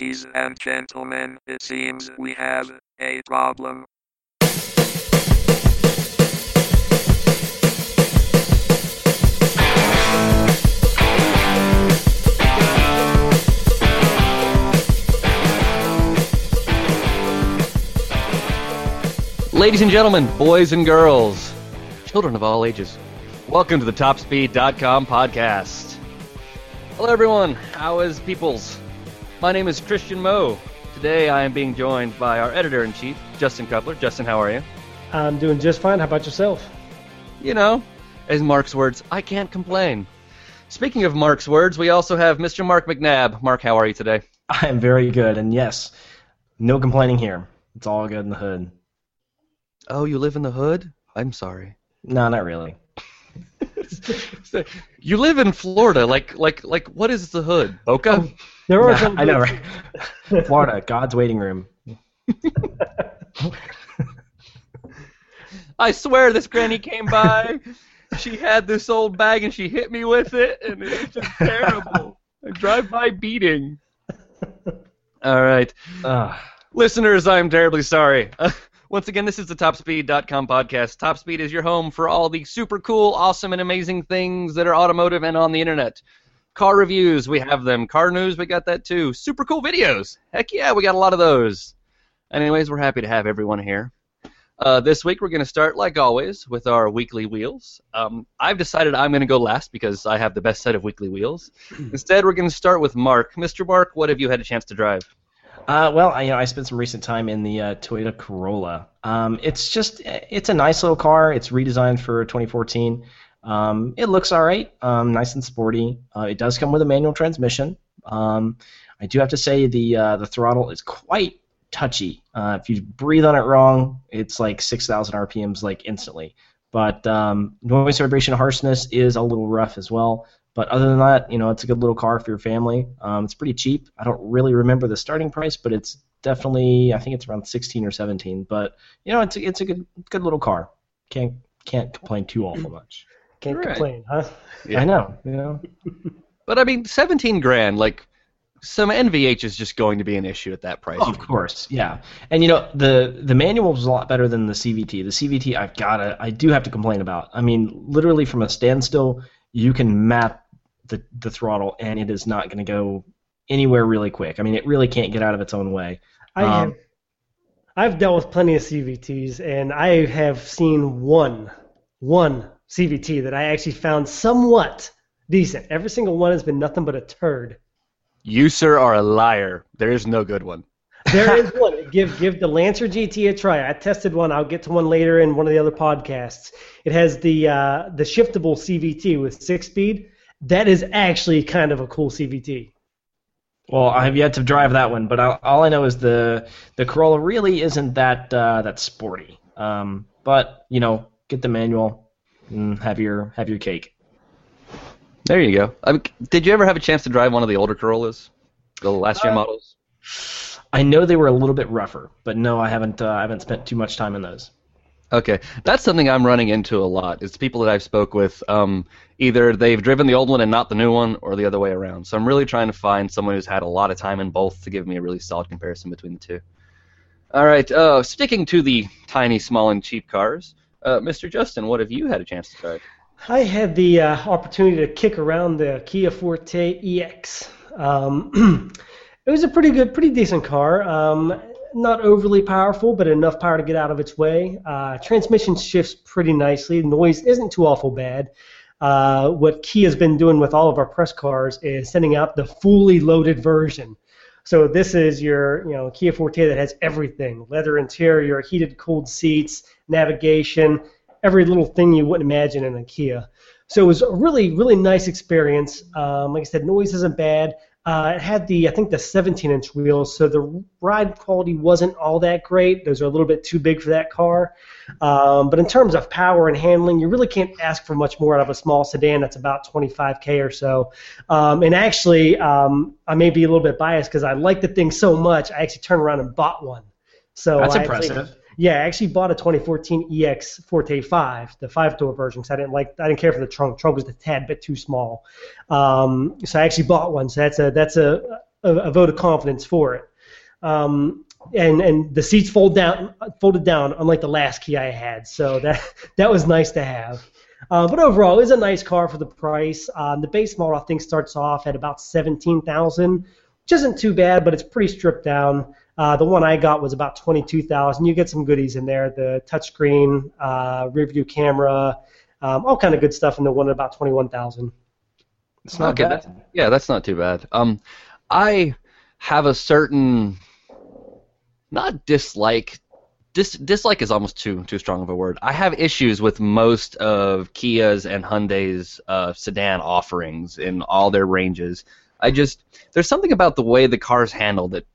Ladies and gentlemen, it seems we have a problem. Ladies and gentlemen, boys and girls, children of all ages, welcome to the TopSpeed.com podcast. Hello everyone, how is peoples? My name is Christian Moe. Today I am being joined by our editor-in-chief, Justin Cupler. Justin, how are you? I'm doing just fine. How about yourself? You know, as Mark's words, I can't complain. Speaking of Mark's words, we also have Mr. Mark McNabb. Mark, how are you today? I am very good, and yes, no complaining here. It's all good in the hood. Oh, you live in the hood? I'm sorry. No, not really. You live in Florida. Like, what is the hood? Boca? There are some. I know, right? Florida, God's waiting room. I swear, this granny came by. She had this old bag and she hit me with it, and it's just terrible. A drive-by beating. All right, listeners, I'm terribly sorry. Once again, this is the TopSpeed.com podcast. TopSpeed is your home for all the super cool, awesome, and amazing things that are automotive and on the internet. Car reviews, we have them. Car news, we got that too. Super cool videos. Heck yeah, we got a lot of those. Anyways, we're happy to have everyone here. This week, we're going to start, like always, with our weekly wheels. I've decided I'm going to go last because I have the best set of weekly wheels. Instead, we're going to start with Mark. Mr. Mark, what have you had a chance to drive? I spent some recent time in the Toyota Corolla. It's a nice little car. It's redesigned for 2014. It looks all right, nice and sporty. It does come with a manual transmission. I do have to say the throttle is quite touchy. If you breathe on it wrong, it's like 6,000 RPMs like instantly. But noise, vibration, harshness is a little rough as well. But other than that, you know, it's a good little car for your family. It's pretty cheap. I don't really remember the starting price, but it's definitely, I think it's around 16 or 17. But, you know, it's a good little car. Can't complain too awful much. Can't right. complain, huh? Yeah. I know, you know. But, I mean, 17 grand, like, some NVH is just going to be an issue at that price. Oh, of course, yeah. And, you know, the manual was a lot better than the CVT. The CVT I do have to complain about. I mean, literally from a standstill, you can map the throttle, and it is not going to go anywhere really quick. I mean, it really can't get out of its own way. I've dealt with plenty of CVTs, and I have seen one CVT that I actually found somewhat decent. Every single one has been nothing but a turd. You, sir, are a liar. There is no good one. There is one. Give the Lancer GT a try. I tested one. I'll get to one later in one of the other podcasts. It has the shiftable CVT with 6-speed. That is actually kind of a cool CVT. Well, I have yet to drive that one, but all I know is the Corolla really isn't that sporty. But you know, get the manual and have your cake. There you go. I mean, did you ever have a chance to drive one of the older Corollas, the last year models? I know they were a little bit rougher, but no, I haven't spent too much time in those. Okay, that's something I'm running into a lot. It's people that I've spoke with, either they've driven the old one and not the new one, or the other way around. So I'm really trying to find someone who's had a lot of time in both to give me a really solid comparison between the two. All right, sticking to the tiny, small, and cheap cars, Mr. Justin, what have you had a chance to drive? I had the opportunity to kick around the Kia Forte EX. It was a pretty decent car. Not overly powerful, but enough power to get out of its way. Transmission shifts pretty nicely. Noise isn't too awful bad. What Kia's been doing with all of our press cars is sending out the fully loaded version. So this is your Kia Forte that has everything: leather interior, heated, cooled seats, navigation, every little thing you wouldn't imagine in a Kia. So it was a really, really nice experience. Like I said, noise isn't bad. It had the 17-inch wheels, so the ride quality wasn't all that great. Those are a little bit too big for that car. But in terms of power and handling, you really can't ask for much more out of a small sedan that's about 25K or so. And actually, I may be a little bit biased because I like the thing so much, I actually turned around and bought one. So that's impressive. I actually bought a 2014 EX Forte 5, the 5-door version, because I didn't care for the trunk. The trunk was a tad bit too small, so I actually bought one. So that's a a vote of confidence for it. And the seats folded down, unlike the last Kia I had. So that was nice to have. But overall, it was a nice car for the price. The base model, I think, starts off at about $17,000, which isn't too bad, but it's pretty stripped down. The one I got was about $22,000. You get some goodies in there, the touchscreen, rear-view camera, all kind of good stuff in the one at about $21,000. It's not okay, bad. That's not too bad. I have a certain, not dislike. Dislike is almost too strong of a word. I have issues with most of Kia's and Hyundai's sedan offerings in all their ranges. There's something about the way the car's handled that,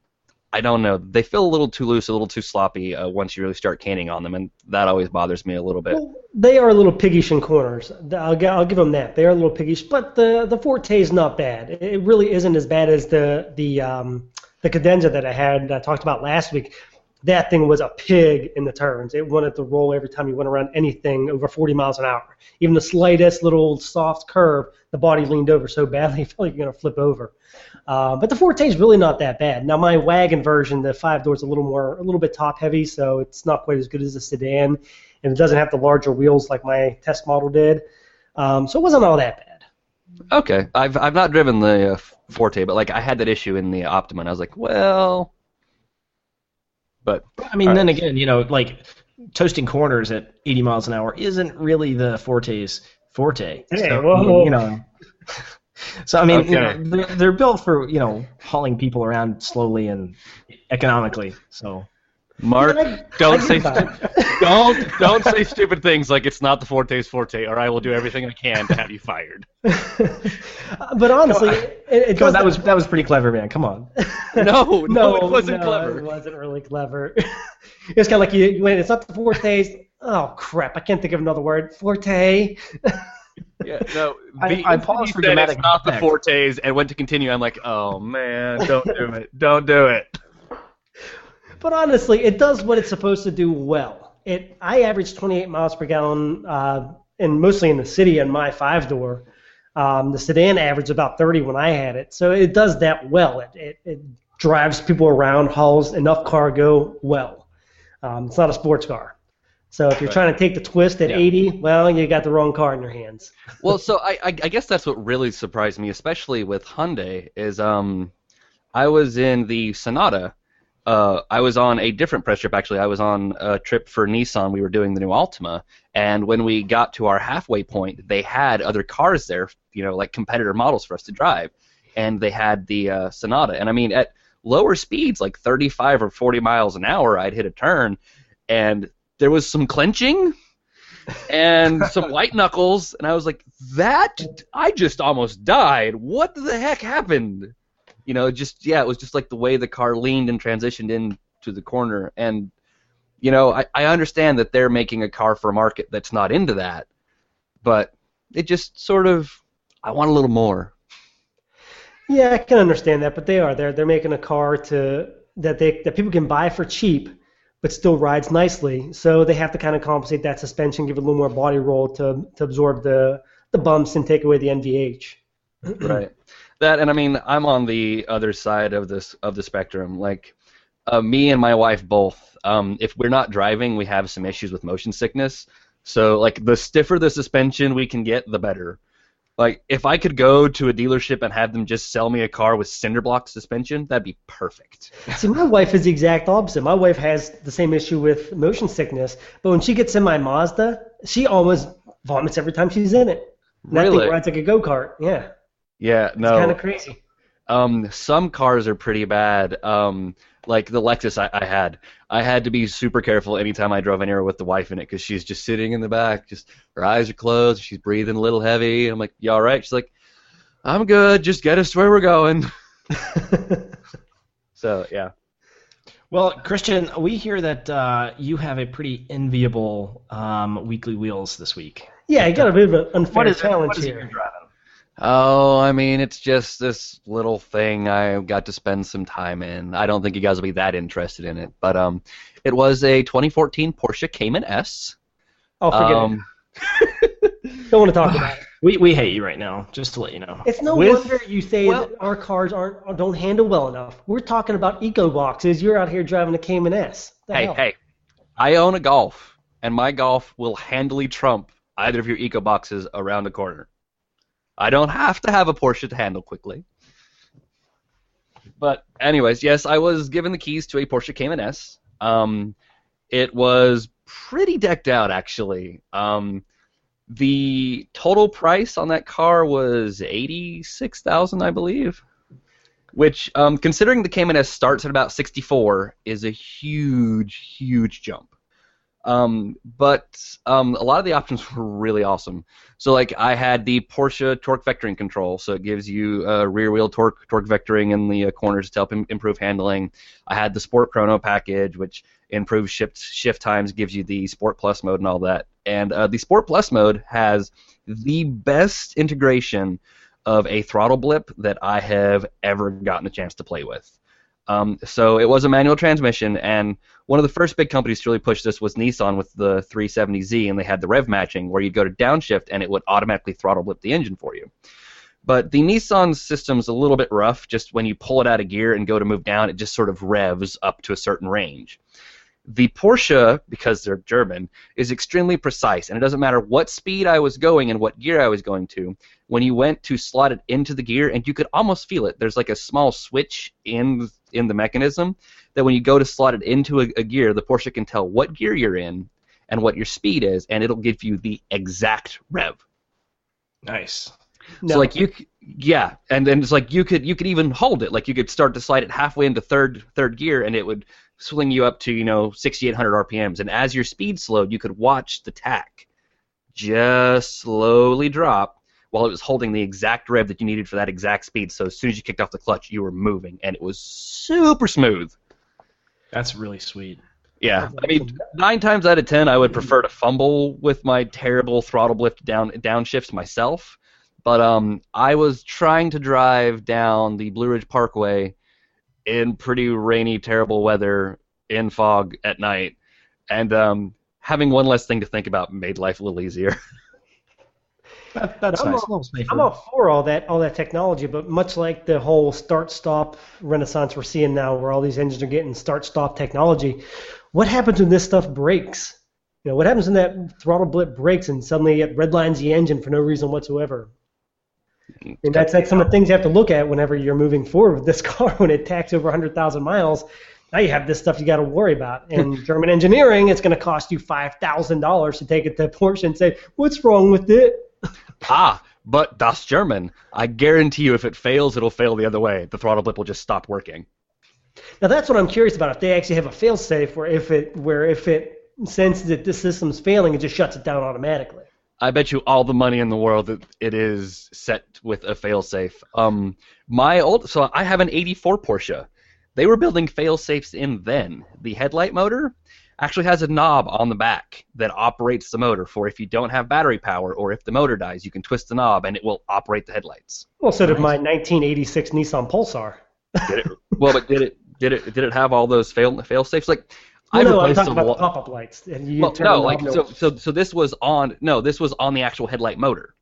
I don't know, they feel a little too loose, a little too sloppy once you really start caning on them, and that always bothers me a little bit. Well, they are a little piggish in corners. I'll give them that. They are a little piggish, but the Forte is not bad. It really isn't as bad as the Cadenza that I had that I talked about last week. That thing was a pig in the turns. It wanted to roll every time you went around anything over 40 miles an hour. Even the slightest little soft curve, the body leaned over so badly, it felt like you're going to flip over. But the Forte is really not that bad. Now, my wagon version, the 5-door, is a little bit top-heavy, so it's not quite as good as the sedan, and it doesn't have the larger wheels like my test model did. So it wasn't all that bad. Okay. I've not driven the Forte, but I had that issue in the Optima, and I was like, well... But I mean, then again, toasting corners at 80 miles an hour isn't really the Forte's forte. Hey, so, whoa. So I mean, okay. They're built for hauling people around slowly and economically. So, Mark, don't say stupid things like it's not the Forte's forte, or I will do everything I can to have you fired. But honestly, that was pretty clever, man. Come on. No, it wasn't clever. It wasn't really clever. It's kind of like you went, it's not the Forte's. Oh crap! I can't think of another word. Forte. Yeah, no. I paused for dramatic effect. It's not the Forte's, and went to continue. I'm like, oh man, don't do it. Don't do it. But honestly, it does what it's supposed to do well. I average 28 miles per gallon, and mostly in the city in my 5-door. The sedan averaged about 30 when I had it, so it does that well. It drives people around, hauls enough cargo well. It's not a sports car. So if you're trying to take the twist at 80, well, you got the wrong car in your hands. Well, so I guess that's what really surprised me, especially with Hyundai, is I was in the Sonata. I was on a different press trip, actually. I was on a trip for Nissan. We were doing the new Altima, and when we got to our halfway point, they had other cars there, like competitor models for us to drive, and they had the Sonata. And, I mean, at lower speeds, like 35 or 40 miles an hour, I'd hit a turn, and there was some clenching and some white knuckles, and I was like, I just almost died. What the heck happened? It was just like the way the car leaned and transitioned into the corner. And, I understand that they're making a car for a market that's not into that, but it just sort of, I want a little more. Yeah, I can understand that, but they're making a car that people can buy for cheap, but still rides nicely. So they have to kind of compensate that suspension, give it a little more body roll to absorb the bumps and take away the NVH. Right. That, and I mean, I'm on the other side of the spectrum. Me and my wife both. If we're not driving, we have some issues with motion sickness. So, the stiffer the suspension we can get, the better. If I could go to a dealership and have them just sell me a car with cinder block suspension, that'd be perfect. See, my wife is the exact opposite. My wife has the same issue with motion sickness, but when she gets in my Mazda, she almost vomits every time she's in it. Really? That thing rides like a go-kart. Yeah. Yeah, no. It's kind of crazy. Some cars are pretty bad. Like the Lexus I had. I had to be super careful anytime I drove anywhere with the wife in it because she's just sitting in the back. Just her eyes are closed. She's breathing a little heavy. I'm like, you all right? She's like, I'm good. Just get us to where we're going. So, yeah. Well, Christian, we hear that you have a pretty enviable weekly wheels this week. Yeah, I got a bit of an unfair challenge here. Oh, I mean, it's just this little thing I got to spend some time in. I don't think you guys will be that interested in it, but it was a 2014 Porsche Cayman S. Oh, forget it. Don't want to talk about it. We hate you right now, just to let you know. It's no wonder you say that our cars don't handle well enough. We're talking about eco boxes. You're out here driving a Cayman S. Hey, I own a Golf, and my Golf will handily trump either of your eco boxes around the corner. I don't have to have a Porsche to handle quickly. But anyways, yes, I was given the keys to a Porsche Cayman S. It was pretty decked out, actually. The total price on that car was $86,000, I believe, which, considering the Cayman S starts at about $64,000, is a huge, huge jump. But a lot of the options were really awesome. So, like, I had the Porsche torque vectoring control, so it gives you rear-wheel torque vectoring in the corners to help improve handling. I had the Sport Chrono package, which improves shift times, gives you the Sport Plus mode and all that. And the Sport Plus mode has the best integration of a throttle blip that I have ever gotten a chance to play with. So it was a manual transmission, and one of the first big companies to really push this was Nissan with the 370Z, and they had the rev matching where you'd go to downshift and it would automatically throttle blip the engine for you. But the Nissan system's a little bit rough. Just when you pull it out of gear and go to move down, it just sort of revs up to a certain range. The Porsche, because they're German, is extremely precise, and it doesn't matter what speed I was going and what gear I was going to. When you went to slot it into the gear, and you could almost feel it. There's like a small switch in the mechanism that when you go to slot it into a gear, the Porsche can tell what gear you're in and what your speed is, and it'll give you the exact rev. Nice. No. So like and then it's like you could even hold it. Like you could start to slide it halfway into third gear, and it would swing you up to 6,800 RPMs, and as your speed slowed, you could watch the tack just slowly drop while it was holding the exact rev that you needed for that exact speed. So as soon as you kicked off the clutch, you were moving, and it was super smooth. That's really sweet. Yeah, I mean, 9 times out of 10, I would prefer to fumble with my terrible throttle blip downshifts myself. But I was trying to drive down the Blue Ridge Parkway in pretty rainy, terrible weather, in fog at night, and having one less thing to think about made life a little easier. That's nice. I'm all for all that technology, but much like the whole start-stop renaissance we're seeing now, where all these engines are getting start-stop technology, what happens when this stuff breaks? What happens when that throttle blip breaks and suddenly it redlines the engine for no reason whatsoever? And that's like some of the things you have to look at whenever you're moving forward with this car. When it tacks over 100,000 miles, now you have this stuff you got to worry about. And German engineering, it's going to cost you $5,000 to take it to Porsche and say, "What's wrong with it?" But das German. I guarantee you, if it fails, it'll fail the other way. The throttle blip will just stop working. Now that's what I'm curious about. If they actually have a fail-safe, where if it senses that this system's failing, it just shuts it down automatically. I bet you all the money in the world that it is set with a fail-safe. So I have an 84 Porsche. They were building fail-safes in then. The headlight motor actually has a knob on the back that operates the motor for if you don't have battery power or if the motor dies, you can twist the knob and it will operate the headlights. Well, so did my 1986 Nissan Pulsar. Did it have all those fail-safes? Like, I'm talking about the pop-up lights. This was on the actual headlight motor.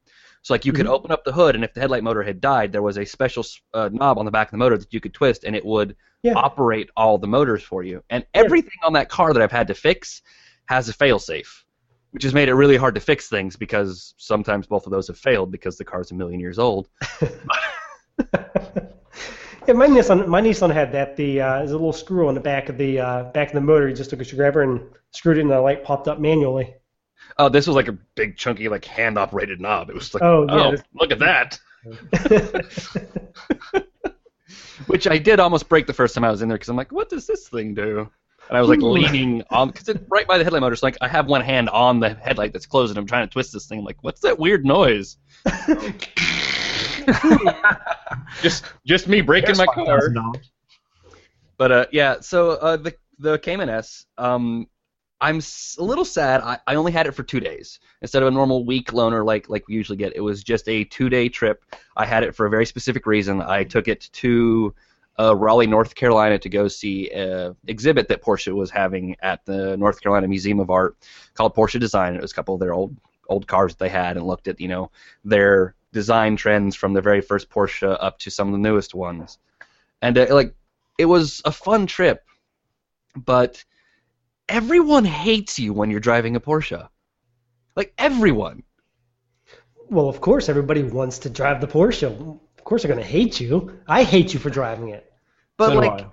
So like you could open up the hood, and if the headlight motor had died, there was a special knob on the back of the motor that you could twist, and it would operate all the motors for you. And everything on that car that I've had to fix has a fail-safe, which has made it really hard to fix things because sometimes both of those have failed because the car's a million years old. Yeah, my Nissan had that. There's a little screw on the back of the motor. You just took a screwdriver and screwed it in, and the light popped up manually. Oh, this was like a big chunky, like hand-operated knob. It was like, look at that. Which I did almost break the first time I was in there because I'm like, what does this thing do? And I was like leaning on because it's right by the headlight motor. So like I have one hand on the headlight that's closed, and I'm trying to twist this thing. I'm like, what's that weird noise? just me breaking my car. But the Cayman S, I'm a little sad. I only had it for 2 days instead of a normal week loaner like we usually get. It was just a 2-day trip. I had it for a very specific reason. I took it to Raleigh, North Carolina, to go see an exhibit that Porsche was having at the North Carolina Museum of Art called Porsche Design. It was a couple of their old old cars that they had and looked at, you know, their design trends from the very first Porsche up to some of the newest ones. And, like, it was a fun trip, but everyone hates you when you're driving a Porsche. Like, everyone. Well, of course, everybody wants to drive the Porsche. Of course they're going to hate you. I hate you for driving it. But, so like,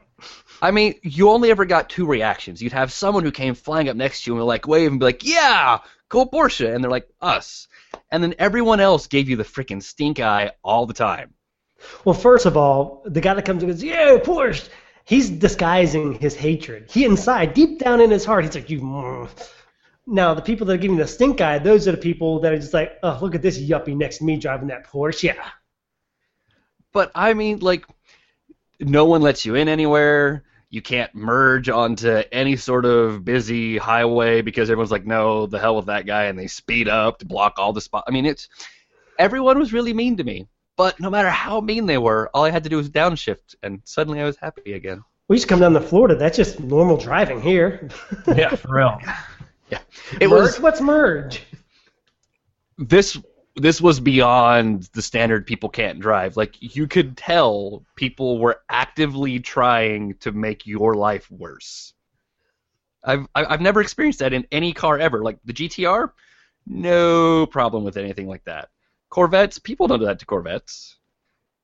I mean, you only ever got two reactions. You'd have someone who came flying up next to you and, like, wave and be like, yeah, cool Porsche. And they're like, us. And then everyone else gave you the freaking stink eye all the time. Well, first of all, the guy that comes and goes, yeah, Porsche, he's disguising his hatred. He inside, deep down in his heart, he's like, you. Now, the people that are giving the stink eye, those are the people that are just like, oh, look at this yuppie next to me driving that Porsche, yeah. But, I mean, like, no one lets you in anywhere. You can't merge onto any sort of busy highway because everyone's like, no, the hell with that guy, and they speed up to block all the spots. I mean, it's everyone was really mean to me, but no matter how mean they were, all I had to do was downshift, and suddenly I was happy again. We used to come down to Florida. That's just normal driving here. Yeah, for real. Yeah. It was, what's merge? This was beyond the standard people can't drive. Like, you could tell people were actively trying to make your life worse. I've never experienced that in any car ever. Like, the GTR, no problem with anything like that. Corvettes, people don't do that to Corvettes.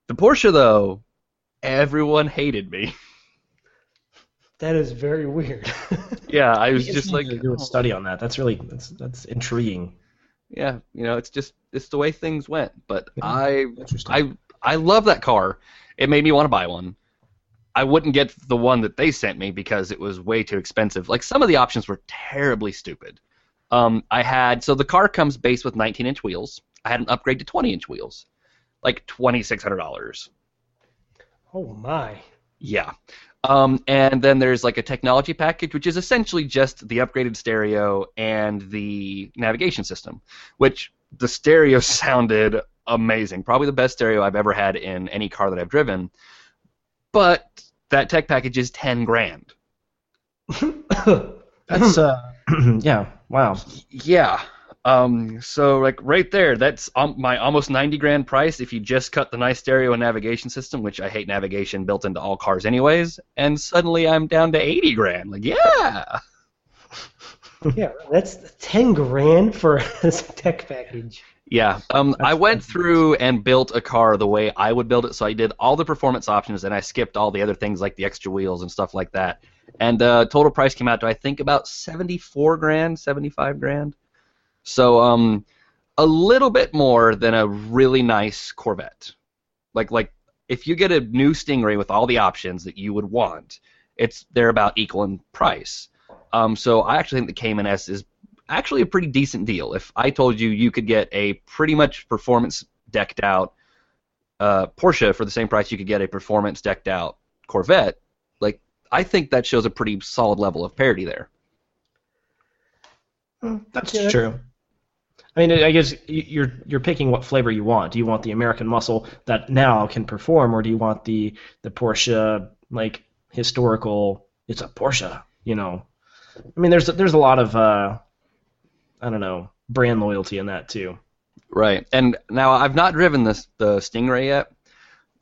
The Porsche, though, everyone hated me. That is very weird. Yeah, I was just like... to do a study on that. That's intriguing. Yeah, you know, it's the way things went, but I love that car. It made me want to buy one. I wouldn't get the one that they sent me because it was way too expensive. Like, some of the options were terribly stupid. So the car comes base with 19-inch wheels. I had an upgrade to 20-inch wheels, like $2,600. Oh my. Yeah. And then there's like a technology package, which is essentially just the upgraded stereo and the navigation system, which the stereo sounded amazing. Probably the best stereo I've ever had in any car that I've driven. But that tech package is $10,000. That's, yeah, wow. Yeah. So like right there, that's my almost $90,000 price if you just cut the nice stereo and navigation system, which I hate navigation built into all cars anyways. And suddenly I'm down to $80,000. Like, yeah. Yeah, that's $10,000 for a tech package. Yeah, I went through and built a car the way I would build it. So I did all the performance options and I skipped all the other things like the extra wheels and stuff like that. And total price came out to I think about $74,000, $75,000. So a little bit more than a really nice Corvette. Like if you get a new Stingray with all the options that you would want, they're about equal in price. So I actually think the Cayman S is actually a pretty decent deal. If I told you you could get a pretty much performance decked out Porsche for the same price you could get a performance decked out Corvette, like I think that shows a pretty solid level of parity there. That's true. I mean, I guess you're picking what flavor you want. Do you want the American muscle that now can perform, or do you want the Porsche, like, historical, it's a Porsche, you know? I mean, there's a lot of, I don't know, brand loyalty in that, too. Right. And now I've not driven the Stingray yet,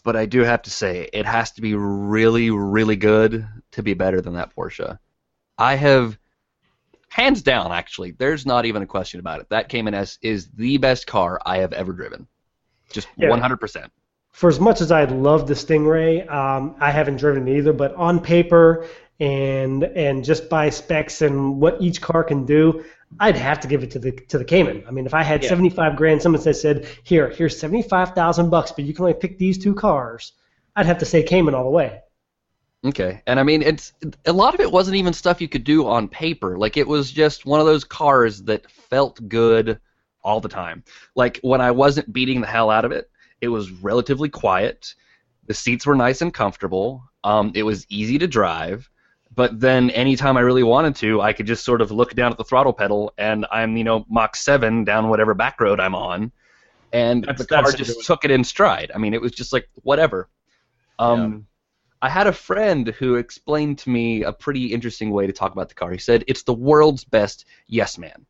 but I do have to say it has to be really, really good to be better than that Porsche. I have... Hands down, actually. There's not even a question about it. That Cayman S is the best car I have ever driven. Just 100%. For as much as I love the Stingray, I haven't driven it either, but on paper and just by specs and what each car can do, I'd have to give it to the Cayman. I mean, if I had $75,000, someone said, here's $75,000, but you can only pick these two cars, I'd have to say Cayman all the way. Okay, and I mean, it's a lot of it wasn't even stuff you could do on paper. Like, it was just one of those cars that felt good all the time. Like, when I wasn't beating the hell out of it, it was relatively quiet. The seats were nice and comfortable. It was easy to drive. But then anytime I really wanted to, I could just sort of look down at the throttle pedal, and I'm, you know, Mach 7 down whatever back road I'm on. And the car just took it in stride. I mean, it was just like, whatever. I had a friend who explained to me a pretty interesting way to talk about the car. He said, it's the world's best yes man.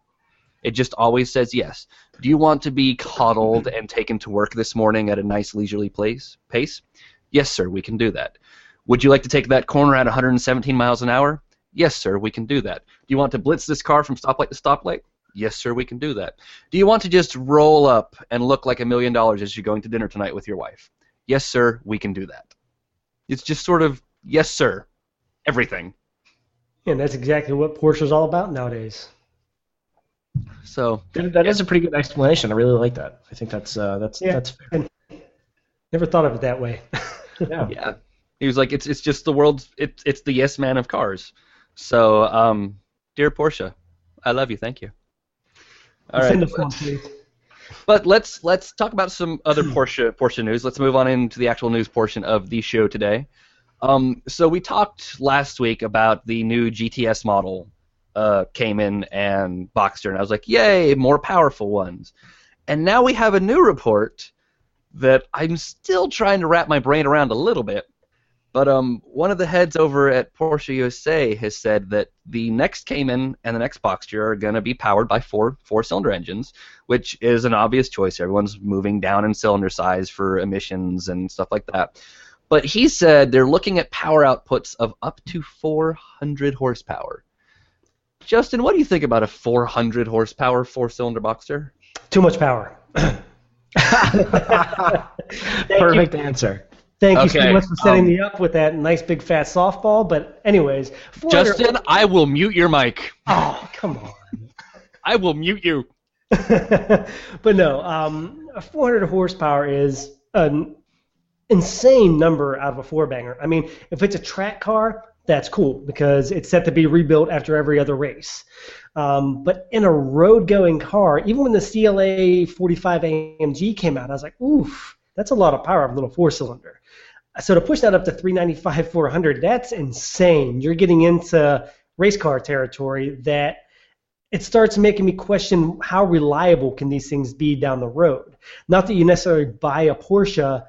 It just always says yes. Do you want to be coddled and taken to work this morning at a nice leisurely pace? Yes, sir, we can do that. Would you like to take that corner at 117 miles an hour? Yes, sir, we can do that. Do you want to blitz this car from stoplight to stoplight? Yes, sir, we can do that. Do you want to just roll up and look like $1 million as you're going to dinner tonight with your wife? Yes, sir, we can do that. It's just sort of, yes, sir, everything. And that's exactly what Porsche is all about nowadays. So that is a pretty good explanation. I really like that. I think that's fair. And never thought of it that way. Yeah. He was like, it's just the world's, it's the yes man of cars. So, dear Porsche, I love you. Thank you. All right. But let's talk about some other Porsche news. Let's move on into the actual news portion of the show today. So we talked last week about the new GTS model, Cayman and Boxster, and I was like, yay, more powerful ones. And now we have a new report that I'm still trying to wrap my brain around a little bit. But one of the heads over at Porsche USA has said that the next Cayman and the next Boxster are going to be powered by four-cylinder engines, which is an obvious choice. Everyone's moving down in cylinder size for emissions and stuff like that. But he said they're looking at power outputs of up to 400 horsepower. Justin, what do you think about a 400 horsepower four-cylinder Boxster? Too much power. Perfect answer. Thank you so much for setting me up with that nice big fat softball. But anyways, Justin, I will mute your mic. Oh, come on. I will mute you. But no, 400 horsepower is an insane number out of a four-banger. I mean, if it's a track car, that's cool because it's set to be rebuilt after every other race. But in a road-going car, even when the CLA 45 AMG came out, I was like, oof, that's a lot of power of a little four-cylinder. So to push that up to 395, 400, that's insane. You're getting into race car territory that it starts making me question how reliable can these things be down the road. Not that you necessarily buy a Porsche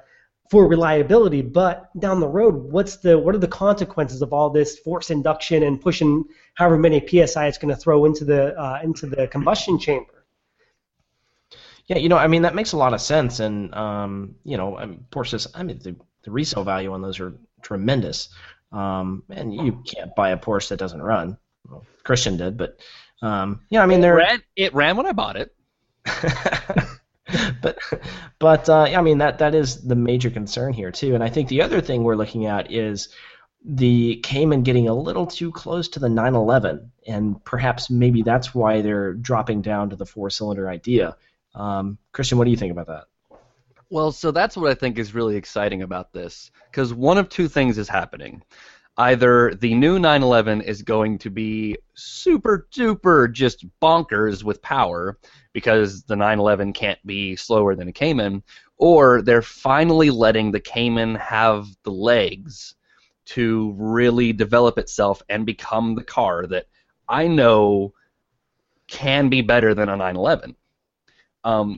for reliability, but down the road, what are the consequences of all this force induction and pushing however many PSI it's going to throw into the combustion chamber? Yeah, I mean, that makes a lot of sense, and, Porsche, the resale value on those are tremendous, and you can't buy a Porsche that doesn't run. Well, Christian did, but, it ran when I bought it. That is the major concern here, too, and I think the other thing we're looking at is the Cayman getting a little too close to the 911, and perhaps maybe that's why they're dropping down to the four-cylinder idea. Christian, what do you think about that? Well, so that's what I think is really exciting about this, because one of two things is happening. Either the new 911 is going to be super-duper just bonkers with power, because the 911 can't be slower than a Cayman, or they're finally letting the Cayman have the legs to really develop itself and become the car that I know can be better than a 911.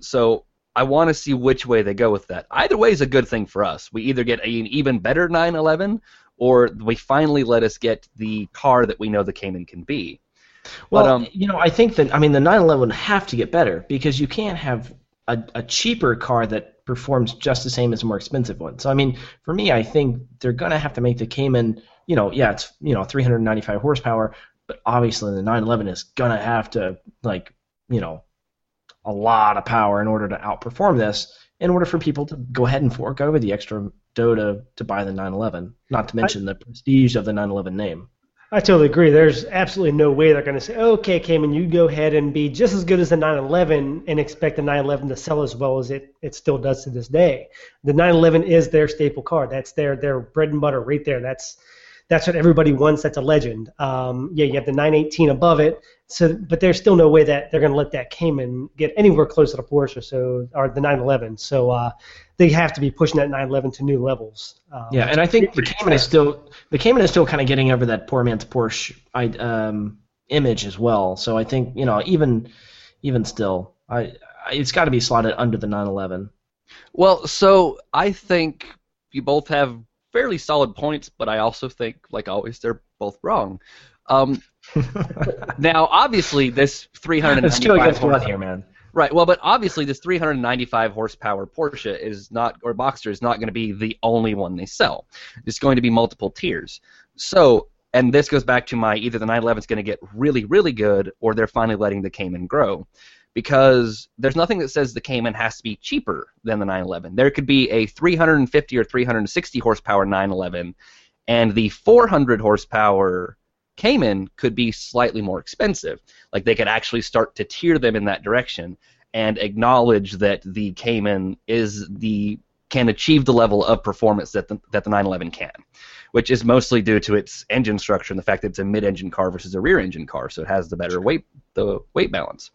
So I want to see which way they go with that. Either way is a good thing for us. We either get an even better 911, or we finally let us get the car that we know the Cayman can be. Well, but, I think that the 911 would have to get better because you can't have a cheaper car that performs just the same as a more expensive one. So for me, I think they're gonna have to make the Cayman. It's 395 horsepower, but obviously the 911 is gonna have to a lot of power in order to outperform this, in order for people to go ahead and fork over the extra dough to buy the 911, not to mention the prestige of the 911 name. I totally agree. There's absolutely no way they're going to say, okay, Cayman, you go ahead and be just as good as the 911 and expect the 911 to sell as well as it still does to this day. The 911 is their staple car. That's their bread and butter right there. That's what everybody wants. That's a legend. You have the 918 above it. So, but there's still no way that they're going to let that Cayman get anywhere close to the Porsche or the 911. So they have to be pushing that 911 to new levels. And I think the Cayman is still kind of getting over that poor man's Porsche image as well. So I think even still, it's got to be slotted under the 911. Well, so I think you both have fairly solid points, but I also think, like always, they're both wrong. Now, obviously, this 395 horsepower here, man. Right. Well, but obviously, this 395 horsepower Porsche is not, or Boxster is not going to be the only one they sell. It's going to be multiple tiers. So, and this goes back to my either the 911 is going to get really, really good, or they're finally letting the Cayman grow, because there's nothing that says the Cayman has to be cheaper than the 911. There could be a 350 or 360 horsepower 911, and the 400 horsepower Cayman could be slightly more expensive. Like, they could actually start to tier them in that direction and acknowledge that the Cayman is the can achieve the level of performance that the 911 can, which is mostly due to its engine structure and the fact that it's a mid-engine car versus a rear-engine car, so it has the better weight balance.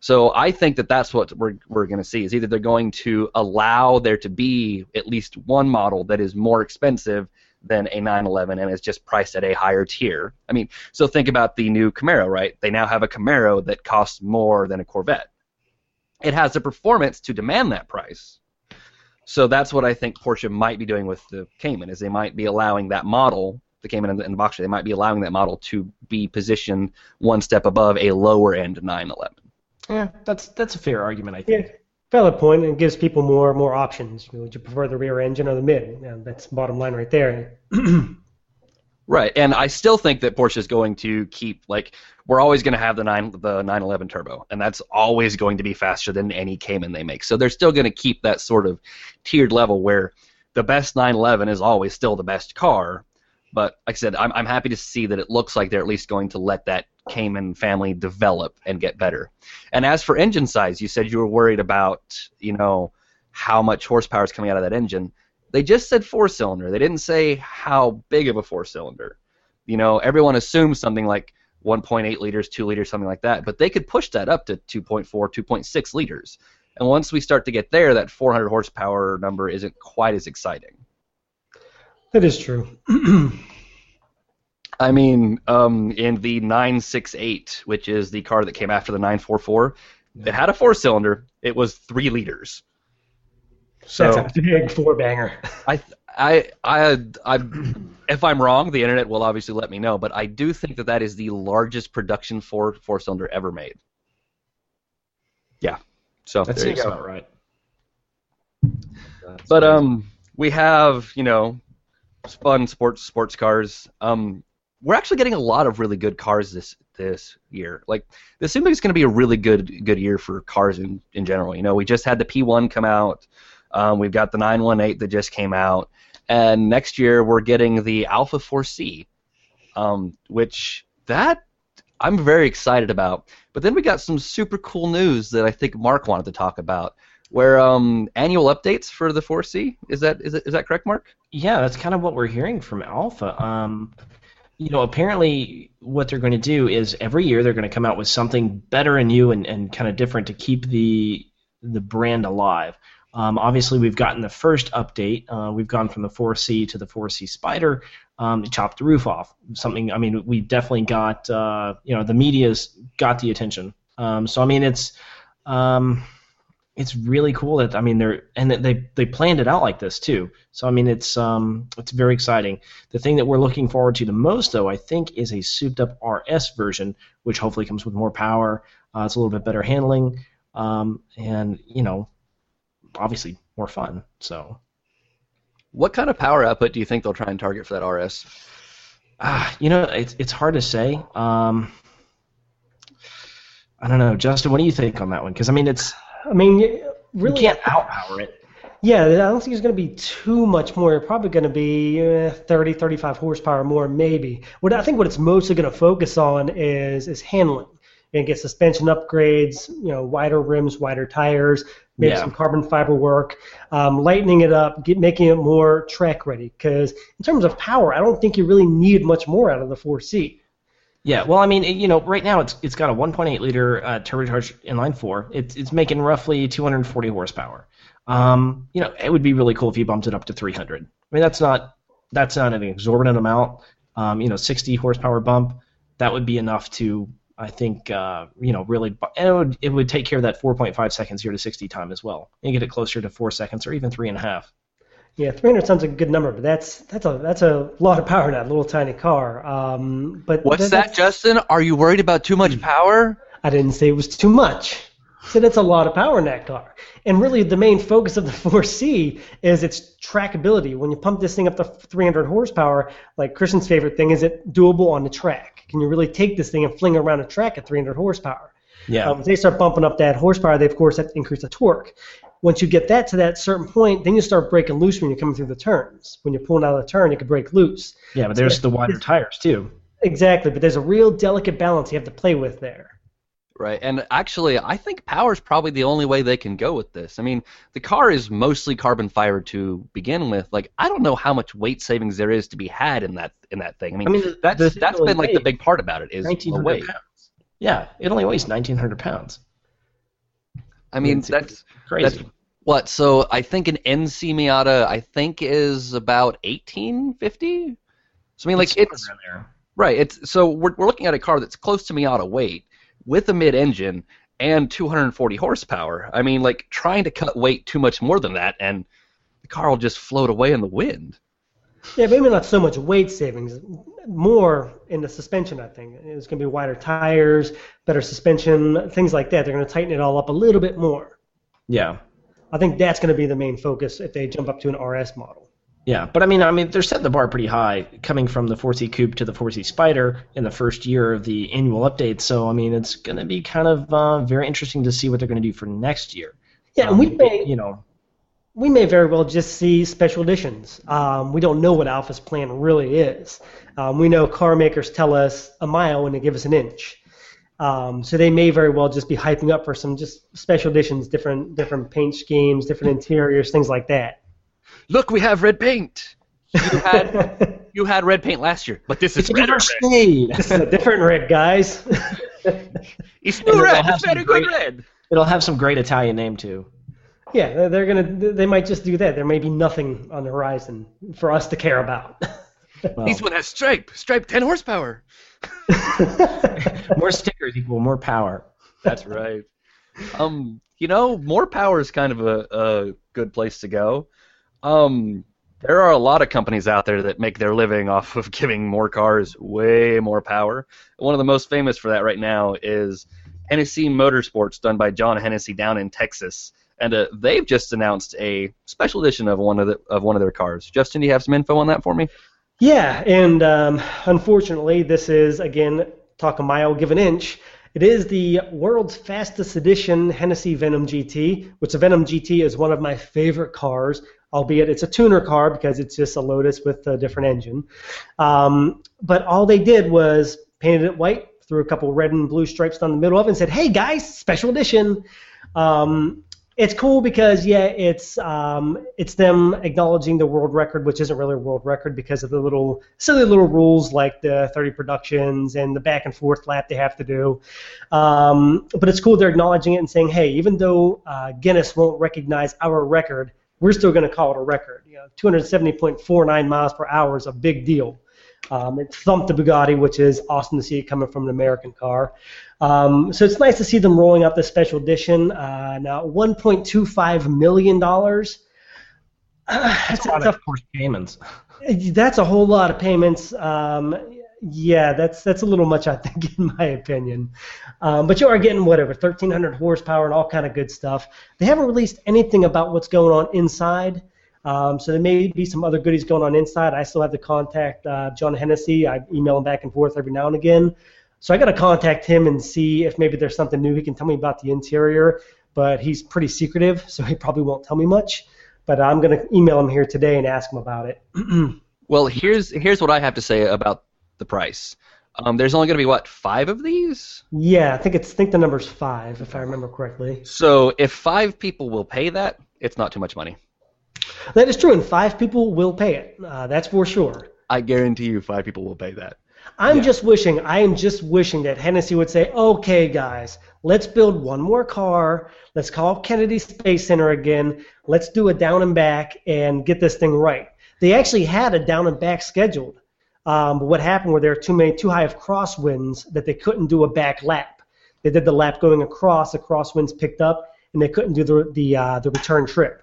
So I think that that's what we're going to see, is either they're going to allow there to be at least one model that is more expensive than a 911 and is just priced at a higher tier. I mean, so think about the new Camaro, right? They now have a Camaro that costs more than a Corvette. It has the performance to demand that price. So that's what I think Porsche might be doing with the Cayman, is they might be allowing that model, the Cayman and the Boxster, they might be allowing that model to be positioned one step above a lower-end 911. Yeah, that's a fair argument, I think. Yeah, valid point, and gives people more options. You know, would you prefer the rear engine or the mid? Yeah, that's the bottom line right there. Right, and I still think that Porsche is going to keep, like, we're always going to have the 911 turbo, and that's always going to be faster than any Cayman they make. So they're still going to keep that sort of tiered level where the best 911 is always still the best car. But like I said, I'm happy to see that it looks like they're at least going to let that Cayman family develop and get better. And as for engine size, you said you were worried about, you know, how much horsepower is coming out of that engine. They just said four-cylinder. They didn't say how big of a four-cylinder. You know, everyone assumes something like 1.8 liters, 2 liters, something like that, but they could push that up to 2.4, 2.6 liters. And once we start to get there, that 400 horsepower number isn't quite as exciting. That is true. I mean, in the 968, which is the car that came after the 944, it had a four-cylinder. It was 3 liters. So that's a big four banger. If I'm wrong, the internet will obviously let me know. But I do think that is the largest production four-cylinder ever made. Yeah, so that seems about right. But we have, you know, fun sports cars. We're actually getting a lot of really good cars this year. Like, this seems like it's going to be a really good year for cars in general. You know, we just had the P1 come out. We've got the 918 that just came out, and next year we're getting the Alfa 4C, which that I'm very excited about. But then we got some super cool news that I think Mark wanted to talk about, where annual updates for the 4C. Is that correct, Mark? Yeah, that's kind of what we're hearing from Alfa. You know, apparently what they're going to do is every year they're going to come out with something better and new and kind of different to keep the brand alive. Obviously, we've gotten the first update. We've gone from the 4C to the 4C Spider. They chopped the roof off. Something. I mean, we definitely got. You know, the media's got the attention. So I mean, it's really cool that, I mean, they planned it out like this too. So I mean, it's very exciting. The thing that we're looking forward to the most, though, I think, is a souped-up RS version, which hopefully comes with more power. It's a little bit better handling, and you know, obviously more fun. So, what kind of power output do you think they'll try and target for that RS? You know, it's hard to say. I don't know, Justin. What do you think on that one? Because I mean, really, you can't outpower it. Yeah, I don't think it's going to be too much more. It's probably going to be 30, 35 horsepower more, maybe. What I think what it's mostly going to focus on is handling. And get suspension upgrades, you know, wider rims, wider tires, maybe some carbon fiber work, lightening it up, making it more track ready. Because in terms of power, I don't think you really need much more out of the 4C. Yeah, well, I mean, you know, right now it's got a 1.8 liter turbocharged inline four. It's making roughly 240 horsepower. You know, it would be really cool if you bumped it up to 300. I mean, that's not an exorbitant amount. You know, 60 horsepower bump, that would be enough to, I think, you know, really, and it would take care of that 4.5 seconds 0 to 60 time as well, and get it closer to 4 seconds or even 3.5. Yeah, 300 sounds like a good number, but that's a lot of power in that little tiny car. But what's that, Justin? Are you worried about too much power? I didn't say it was too much. I said that's a lot of power in that car. And really the main focus of the 4C is its trackability. When you pump this thing up to 300 horsepower, like Christian's favorite thing, is it doable on the track? Can you really take this thing and fling around a track at 300 horsepower? Yeah. If they start bumping up that horsepower, they, of course, have to increase the torque. Once you get that to that certain point, then you start breaking loose when you're coming through the turns. When you're pulling out of the turn, you can break loose. Yeah, but there's the wider tires, too. Exactly, but there's a real delicate balance you have to play with there. Right, and actually, I think power is probably the only way they can go with this. I mean, the car is mostly carbon fiber to begin with. Like, I don't know how much weight savings there is to be had in that thing. I mean that's been like the big part about it is the weight. Pounds. Yeah, it only weighs 1,900 pounds. I mean, that's crazy. That's what? So I think an NC Miata, I think, is about 1,850. So I mean, like it's around there. Right. It's so we're looking at a car that's close to Miata weight, with a mid-engine and 240 horsepower. I mean, like, trying to cut weight too much more than that, and the car will just float away in the wind. Yeah, maybe not so much weight savings, more in the suspension, I think. It's going to be wider tires, better suspension, things like that. They're going to tighten it all up a little bit more. Yeah. I think that's going to be the main focus if they jump up to an RS model. Yeah, but I mean, they're setting the bar pretty high, coming from the 4C Coupe to the 4C Spider in the first year of the annual update. So, I mean, it's going to be kind of very interesting to see what they're going to do for next year. Yeah, and we may very well just see special editions. We don't know what Alfa's plan really is. We know car makers tell us a mile and they give us an inch. So they may very well just be hyping up for some just special editions, different paint schemes, different interiors, things like that. Look, we have red paint. You had red paint last year, but this is red. This is a different red, guys. It's new red. It's better good red. It'll have some great Italian name too. Yeah, they might just do that. There may be nothing on the horizon for us to care about. Well, this one has stripe 10 horsepower. More stickers equal more power. That's right. You know, more power is kind of a good place to go. There are a lot of companies out there that make their living off of giving more cars way more power. One of the most famous for that right now is Hennessey Motorsports, done by John Hennessey down in Texas, and they've just announced a special edition of one of their cars. Justin, do you have some info on that for me? Yeah, and unfortunately, this is again talk a mile, give an inch. It is the world's fastest edition Hennessey Venom GT, which the Venom GT is one of my favorite cars. Albeit it's a tuner car because it's just a Lotus with a different engine. But all they did was painted it white, threw a couple red and blue stripes down the middle of it, and said, hey, guys, special edition. It's cool because, yeah, it's them acknowledging the world record, which isn't really a world record because of the little silly little rules like the 30 productions and the back-and-forth lap they have to do. But it's cool they're acknowledging it and saying, hey, even though Guinness won't recognize our record, we're still going to call it a record. You know, 270.49 miles per hour is a big deal. It thumped the Bugatti, which is awesome to see it coming from an American car. So it's nice to see them rolling out this special edition. Now, $1.25 million. That's a lot of payments. That's a whole lot of payments. Yeah, that's a little much, I think, in my opinion. But you are getting, 1,300 horsepower and all kind of good stuff. They haven't released anything about what's going on inside, so there may be some other goodies going on inside. I still have to contact John Hennessey. I email him back and forth every now and again. So I got to contact him and see if maybe there's something new he can tell me about the interior, but he's pretty secretive, so he probably won't tell me much. But I'm going to email him here today and ask him about it. Well, here's what I have to say about the price. There's only going to be, 5 of these? Yeah, I think the number's 5, if I remember correctly. So if 5 people will pay that, it's not too much money. That is true, and 5 people will pay it. That's for sure. I guarantee you 5 people will pay that. I am just wishing that Hennessey would say, okay, guys, let's build one more car. Let's call Kennedy Space Center again. Let's do a down and back and get this thing right. They actually had a down and back scheduled. But what happened were there were too high of crosswinds that they couldn't do a back lap. They did the lap going across, the crosswinds picked up, and they couldn't do the return trip.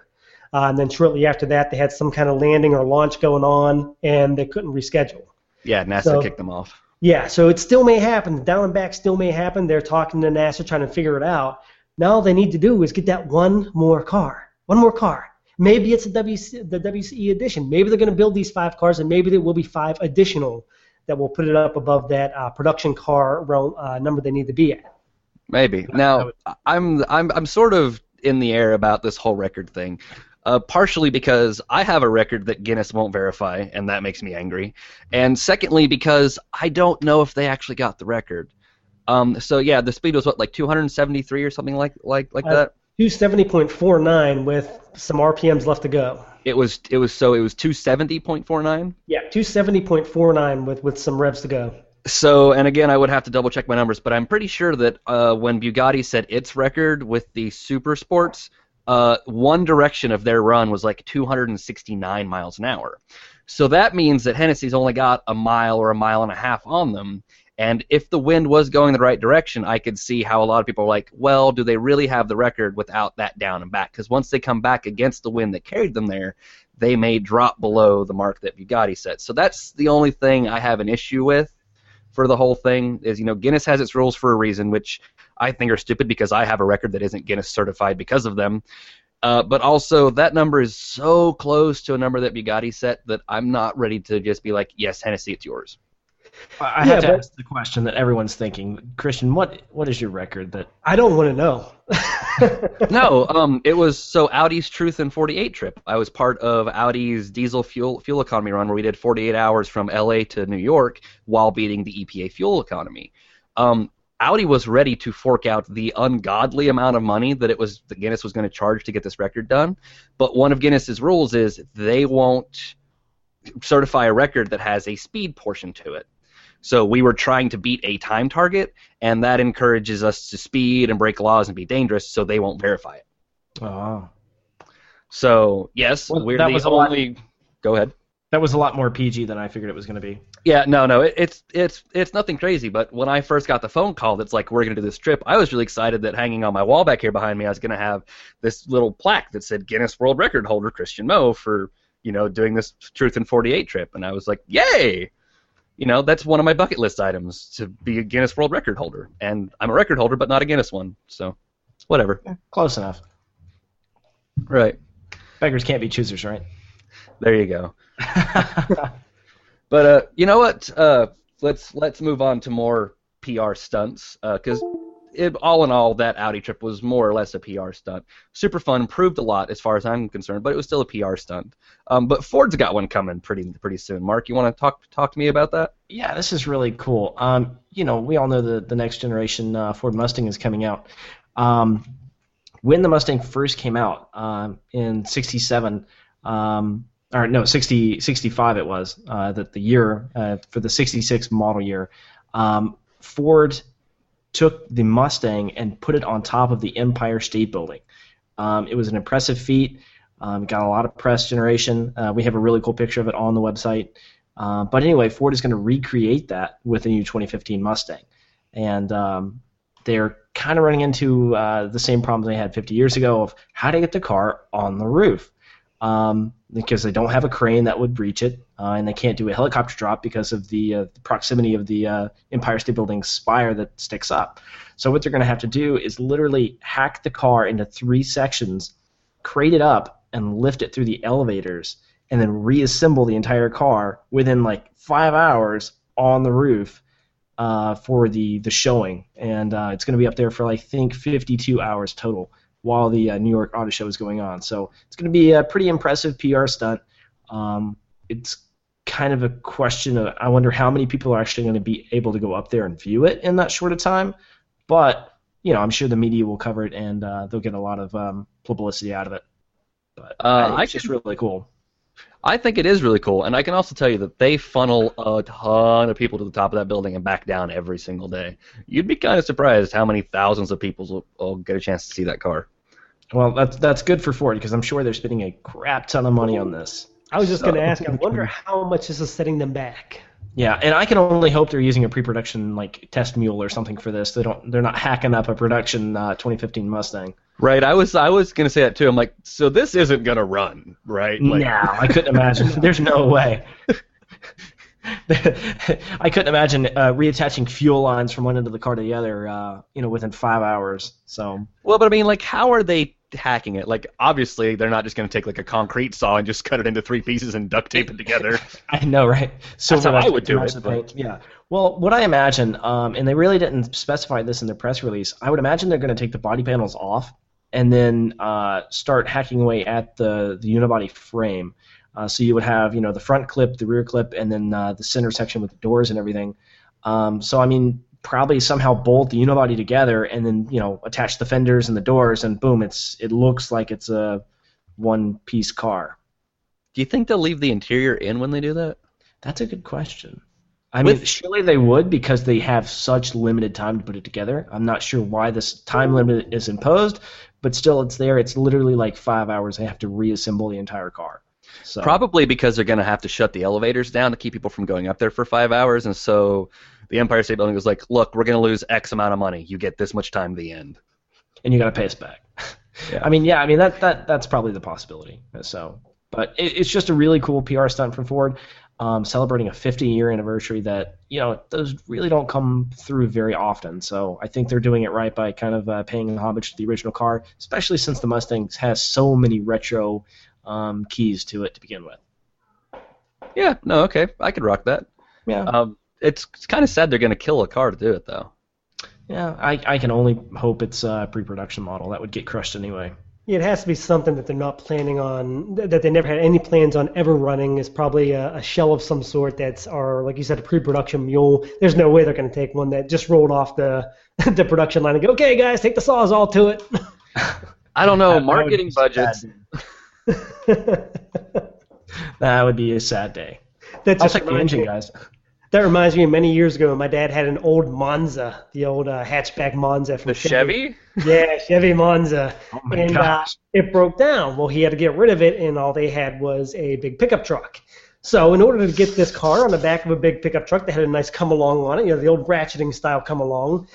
And then shortly after that, they had some kind of landing or launch going on, and they couldn't reschedule. Yeah, NASA kicked them off. Yeah, so it still may happen. The down and back still may happen. They're talking to NASA, trying to figure it out. Now all they need to do is get that one more car. Maybe it's the WCE edition. Maybe they're going to build these 5 cars, and maybe there will be 5 additional that will put it up above that production car number they need to be at. Maybe. Now, I'm sort of in the air about this whole record thing, partially because I have a record that Guinness won't verify, and that makes me angry, and secondly because I don't know if they actually got the record. So yeah, the speed was what, like 273 or something like that. 270.49 with some RPMs left to go. It was 270.49? Yeah, 270.49 with some revs to go. So, and again, I would have to double check my numbers, but I'm pretty sure that when Bugatti set its record with the Supersports, one direction of their run was like 269 miles an hour. So that means that Hennessey's only got a mile or a mile and a half on them. And if the wind was going the right direction, I could see how a lot of people are like, well, do they really have the record without that down and back? Because once they come back against the wind that carried them there, they may drop below the mark that Bugatti set. So that's the only thing I have an issue with for the whole thing is, you know, Guinness has its rules for a reason, which I think are stupid because I have a record that isn't Guinness certified because of them. But also, that number is so close to a number that Bugatti set that I'm not ready to just be like, yes, Hennessey, it's yours. I have to ask the question that everyone's thinking. Christian, what is your record that... I don't want to know. No, it was Audi's Truth in 48 trip. I was part of Audi's diesel fuel economy run where we did 48 hours from L.A. to New York while beating the EPA fuel economy. Audi was ready to fork out the ungodly amount of money that Guinness was going to charge to get this record done, but one of Guinness's rules is they won't certify a record that has a speed portion to it. So we were trying to beat a time target, and that encourages us to speed and break laws and be dangerous, so they won't verify it. Oh. So, yes, we're the only... Go ahead. That was a lot more PG than I figured it was going to be. Yeah, no, it's nothing crazy, but when I first got the phone call that's like, we're going to do this trip, I was really excited that hanging on my wall back here behind me, I was going to have this little plaque that said Guinness World Record holder Christian Moe for, you know, doing this Truth in 48 trip, and I was like, yay! You know, that's one of my bucket list items, to be a Guinness World Record holder. And I'm a record holder, but not a Guinness one. So, whatever. Yeah, close enough. Right. Beggars can't be choosers, right? There you go. But you know what? Let's move on to more PR stunts, because all in all, that Audi trip was more or less a PR stunt. Super fun, proved a lot as far as I'm concerned, but it was still a PR stunt. But Ford's got one coming pretty soon. Mark, you want to talk to me about that? Yeah, this is really cool. You know, we all know the next generation Ford Mustang is coming out. When the Mustang first came out in 67, or no, 65 it was, that the year for the 66 model year, Ford took the Mustang and put it on top of the Empire State Building. It was an impressive feat. Got a lot of press generation. We have a really cool picture of it on the website. But anyway, Ford is going to recreate that with a new 2015 Mustang. And they're kind of running into the same problems they had 50 years ago of how to get the car on the roof. Because they don't have a crane that would reach it, and they can't do a helicopter drop because of the proximity of the Empire State Building spire that sticks up. So what they're going to have to do is literally hack the car into 3 sections, crate it up, and lift it through the elevators, and then reassemble the entire car within like 5 hours on the roof for the showing. And it's going to be up there for, I think, 52 hours total, while the New York Auto Show is going on. So it's going to be a pretty impressive PR stunt. It's kind of a question of, I wonder how many people are actually going to be able to go up there and view it in that short of time. But, you know, I'm sure the media will cover it, and they'll get a lot of publicity out of it. But it's just really cool. I think it is really cool, and I can also tell you that they funnel a ton of people to the top of that building and back down every single day. You'd be kind of surprised how many thousands of people will get a chance to see that car. Well, that's good for Ford, because I'm sure they're spending a crap ton of money on this. I was just going to ask, I wonder how much this is setting them back. Yeah, and I can only hope they're using a pre-production like test mule or something for this. They're not hacking up a production 2015 Mustang. Right, I was gonna say that too. I'm like, so this isn't gonna run, right? Like, no, I couldn't imagine. There's no way. I couldn't imagine reattaching fuel lines from one end of the car to the other, within 5 hours. So. Well, but I mean, like, how are they hacking it? Like, obviously, they're not just gonna take like a concrete saw and just cut it into three pieces and duct tape it together. I know, right? So that's how I would do it. But... yeah. Well, what I imagine, and they really didn't specify this in their press release. I would imagine they're gonna take the body panels off and then start hacking away at the unibody frame. So you would have, the front clip, the rear clip, and then the center section with the doors and everything. So, I mean, probably somehow bolt the unibody together and then, attach the fenders and the doors, and boom, it looks like it's a one-piece car. Do you think they'll leave the interior in when they do that? That's a good question. I mean, surely they would, because they have such limited time to put it together. I'm not sure why this time limit is imposed, but still it's there. It's literally like 5 hours. They have to reassemble the entire car. So. Probably because they're going to have to shut the elevators down to keep people from going up there for 5 hours, and so the Empire State Building was like, look, we're going to lose X amount of money. You get this much time to the end. And you got to pay us back. Yeah. I mean that's probably the possibility. So, but it's just a really cool PR stunt from Ford. Celebrating a 50-year anniversary that, those really don't come through very often. So I think they're doing it right by kind of paying homage to the original car, especially since the Mustang has so many retro keys to it to begin with. Yeah, no, okay. I could rock that. Yeah. It's kind of sad they're going to kill a car to do it, though. Yeah, I can only hope it's a pre-production model. That would get crushed anyway. It has to be something that they're not planning on, that they never had any plans on ever running. Is probably a shell of some sort that's, or like you said, a pre-production mule. There's no way they're going to take one that just rolled off the production line and go, okay, guys, take the saws all to it. I don't know, marketing budgets. That would be a sad day. That's just like the engine, guys. That reminds me of many years ago, my dad had an old Monza, the old hatchback Monza from Chevy. Yeah, Chevy Monza. Oh my gosh. It broke down. Well, he had to get rid of it, and all they had was a big pickup truck. So in order to get this car on the back of a big pickup truck, they had a nice come-along on it, the old ratcheting style come-along.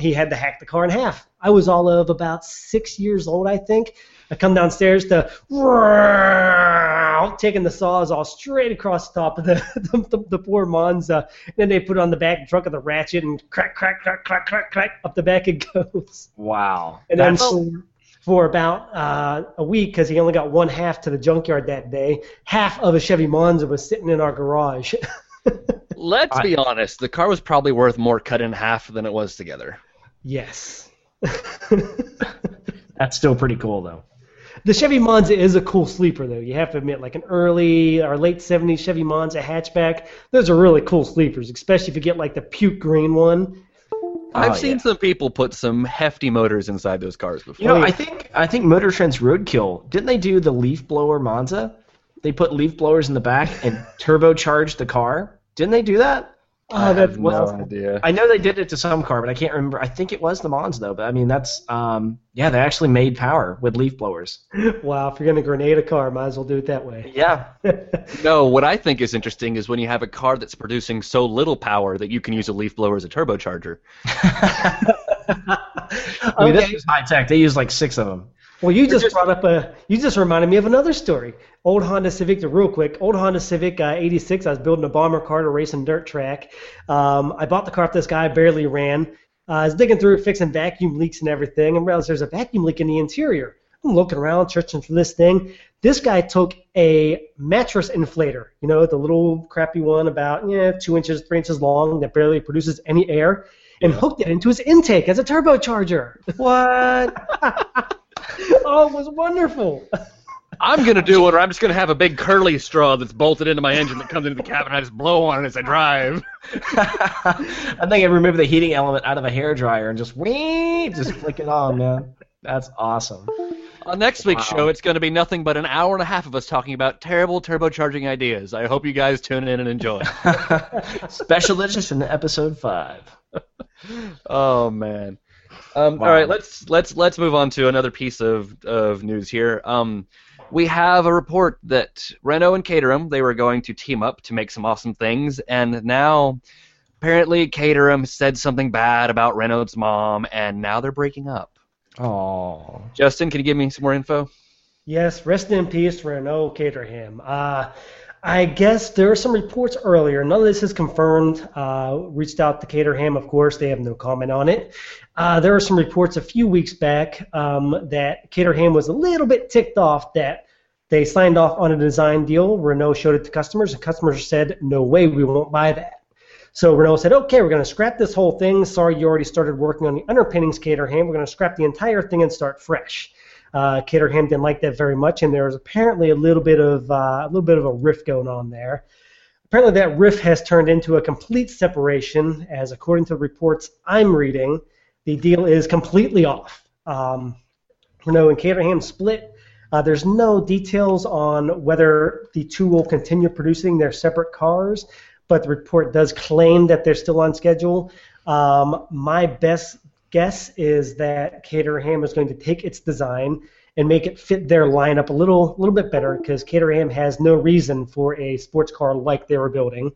He had to hack the car in half. I was all of about 6 years old, I think. I come downstairs to taking the saws all straight across the top of the poor Monza. And then they put it on the back of the trunk of the ratchet, and crack, crack, crack, crack, crack, crack, up the back it goes. Wow. And then for about a week, because he only got one half to the junkyard that day, half of a Chevy Monza was sitting in our garage. Let's be honest. The car was probably worth more cut in half than it was together. Yes. That's still pretty cool, though. The Chevy Monza is a cool sleeper, though. You have to admit, like an early or late 70s Chevy Monza hatchback, those are really cool sleepers, especially if you get like the puke green one. I've seen some people put some hefty motors inside those cars before. I think Motor Trend's Roadkill, didn't they do the leaf blower Monza? They put leaf blowers in the back and turbocharged the car. Didn't they do that? I have no idea. I know they did it to some car, but I can't remember. I think it was the Mons, though. But, I mean, that's they actually made power with leaf blowers. Wow, if you're going to grenade a car, might as well do it that way. Yeah. No, what I think is interesting is when you have a car that's producing so little power that you can use a leaf blower as a turbocharger. I mean, this is high tech. They use like six of them. Well, you just brought up you just reminded me of another story. Old Honda Civic, real quick, old Honda Civic 86, I was building a bomber car to race on dirt track. I bought the car off this guy, barely ran. I was digging through it, fixing vacuum leaks and everything, and realized there's a vacuum leak in the interior. I'm looking around, searching for this thing. This guy took a mattress inflator, the little crappy one about 2 inches, 3 inches long that barely produces any air, and hooked it into his intake as a turbocharger. What? Oh, it was wonderful. I'm going to do it, or I'm just going to have a big curly straw that's bolted into my engine that comes into the cabin, and I just blow on it as I drive. I think I remove the heating element out of a hairdryer and just flick it on, man. That's awesome. On next week's show, it's going to be nothing but an hour and a half of us talking about terrible turbocharging ideas. I hope you guys tune in and enjoy. Special edition, episode 5. Oh, man. Wow. All right, let's move on to another piece of news here. We have a report that Renault and Caterham, they were going to team up to make some awesome things, and now apparently Caterham said something bad about Renault's mom, and now they're breaking up. Oh. Justin, can you give me some more info? Yes, rest in peace, Renault Caterham. I guess there were some reports earlier. None of this is confirmed. Reached out to Caterham, of course. They have no comment on it. There were some reports a few weeks back that Caterham was a little bit ticked off that they signed off on a design deal. Renault showed it to customers, and customers said, no way, we won't buy that. So Renault said, okay, we're going to scrap this whole thing. Sorry, you already started working on the underpinnings, Caterham. We're going to scrap the entire thing and start fresh. Caterham didn't like that very much, and there was apparently a little bit of a rift going on there. Apparently, that rift has turned into a complete separation, as according to the reports I'm reading, the deal is completely off. Renault and Caterham split. There's no details on whether the two will continue producing their separate cars, but the report does claim that they're still on schedule. My best guess is that Caterham is going to take its design and make it fit their lineup a little bit better, because Caterham has no reason for a sports car like they were building.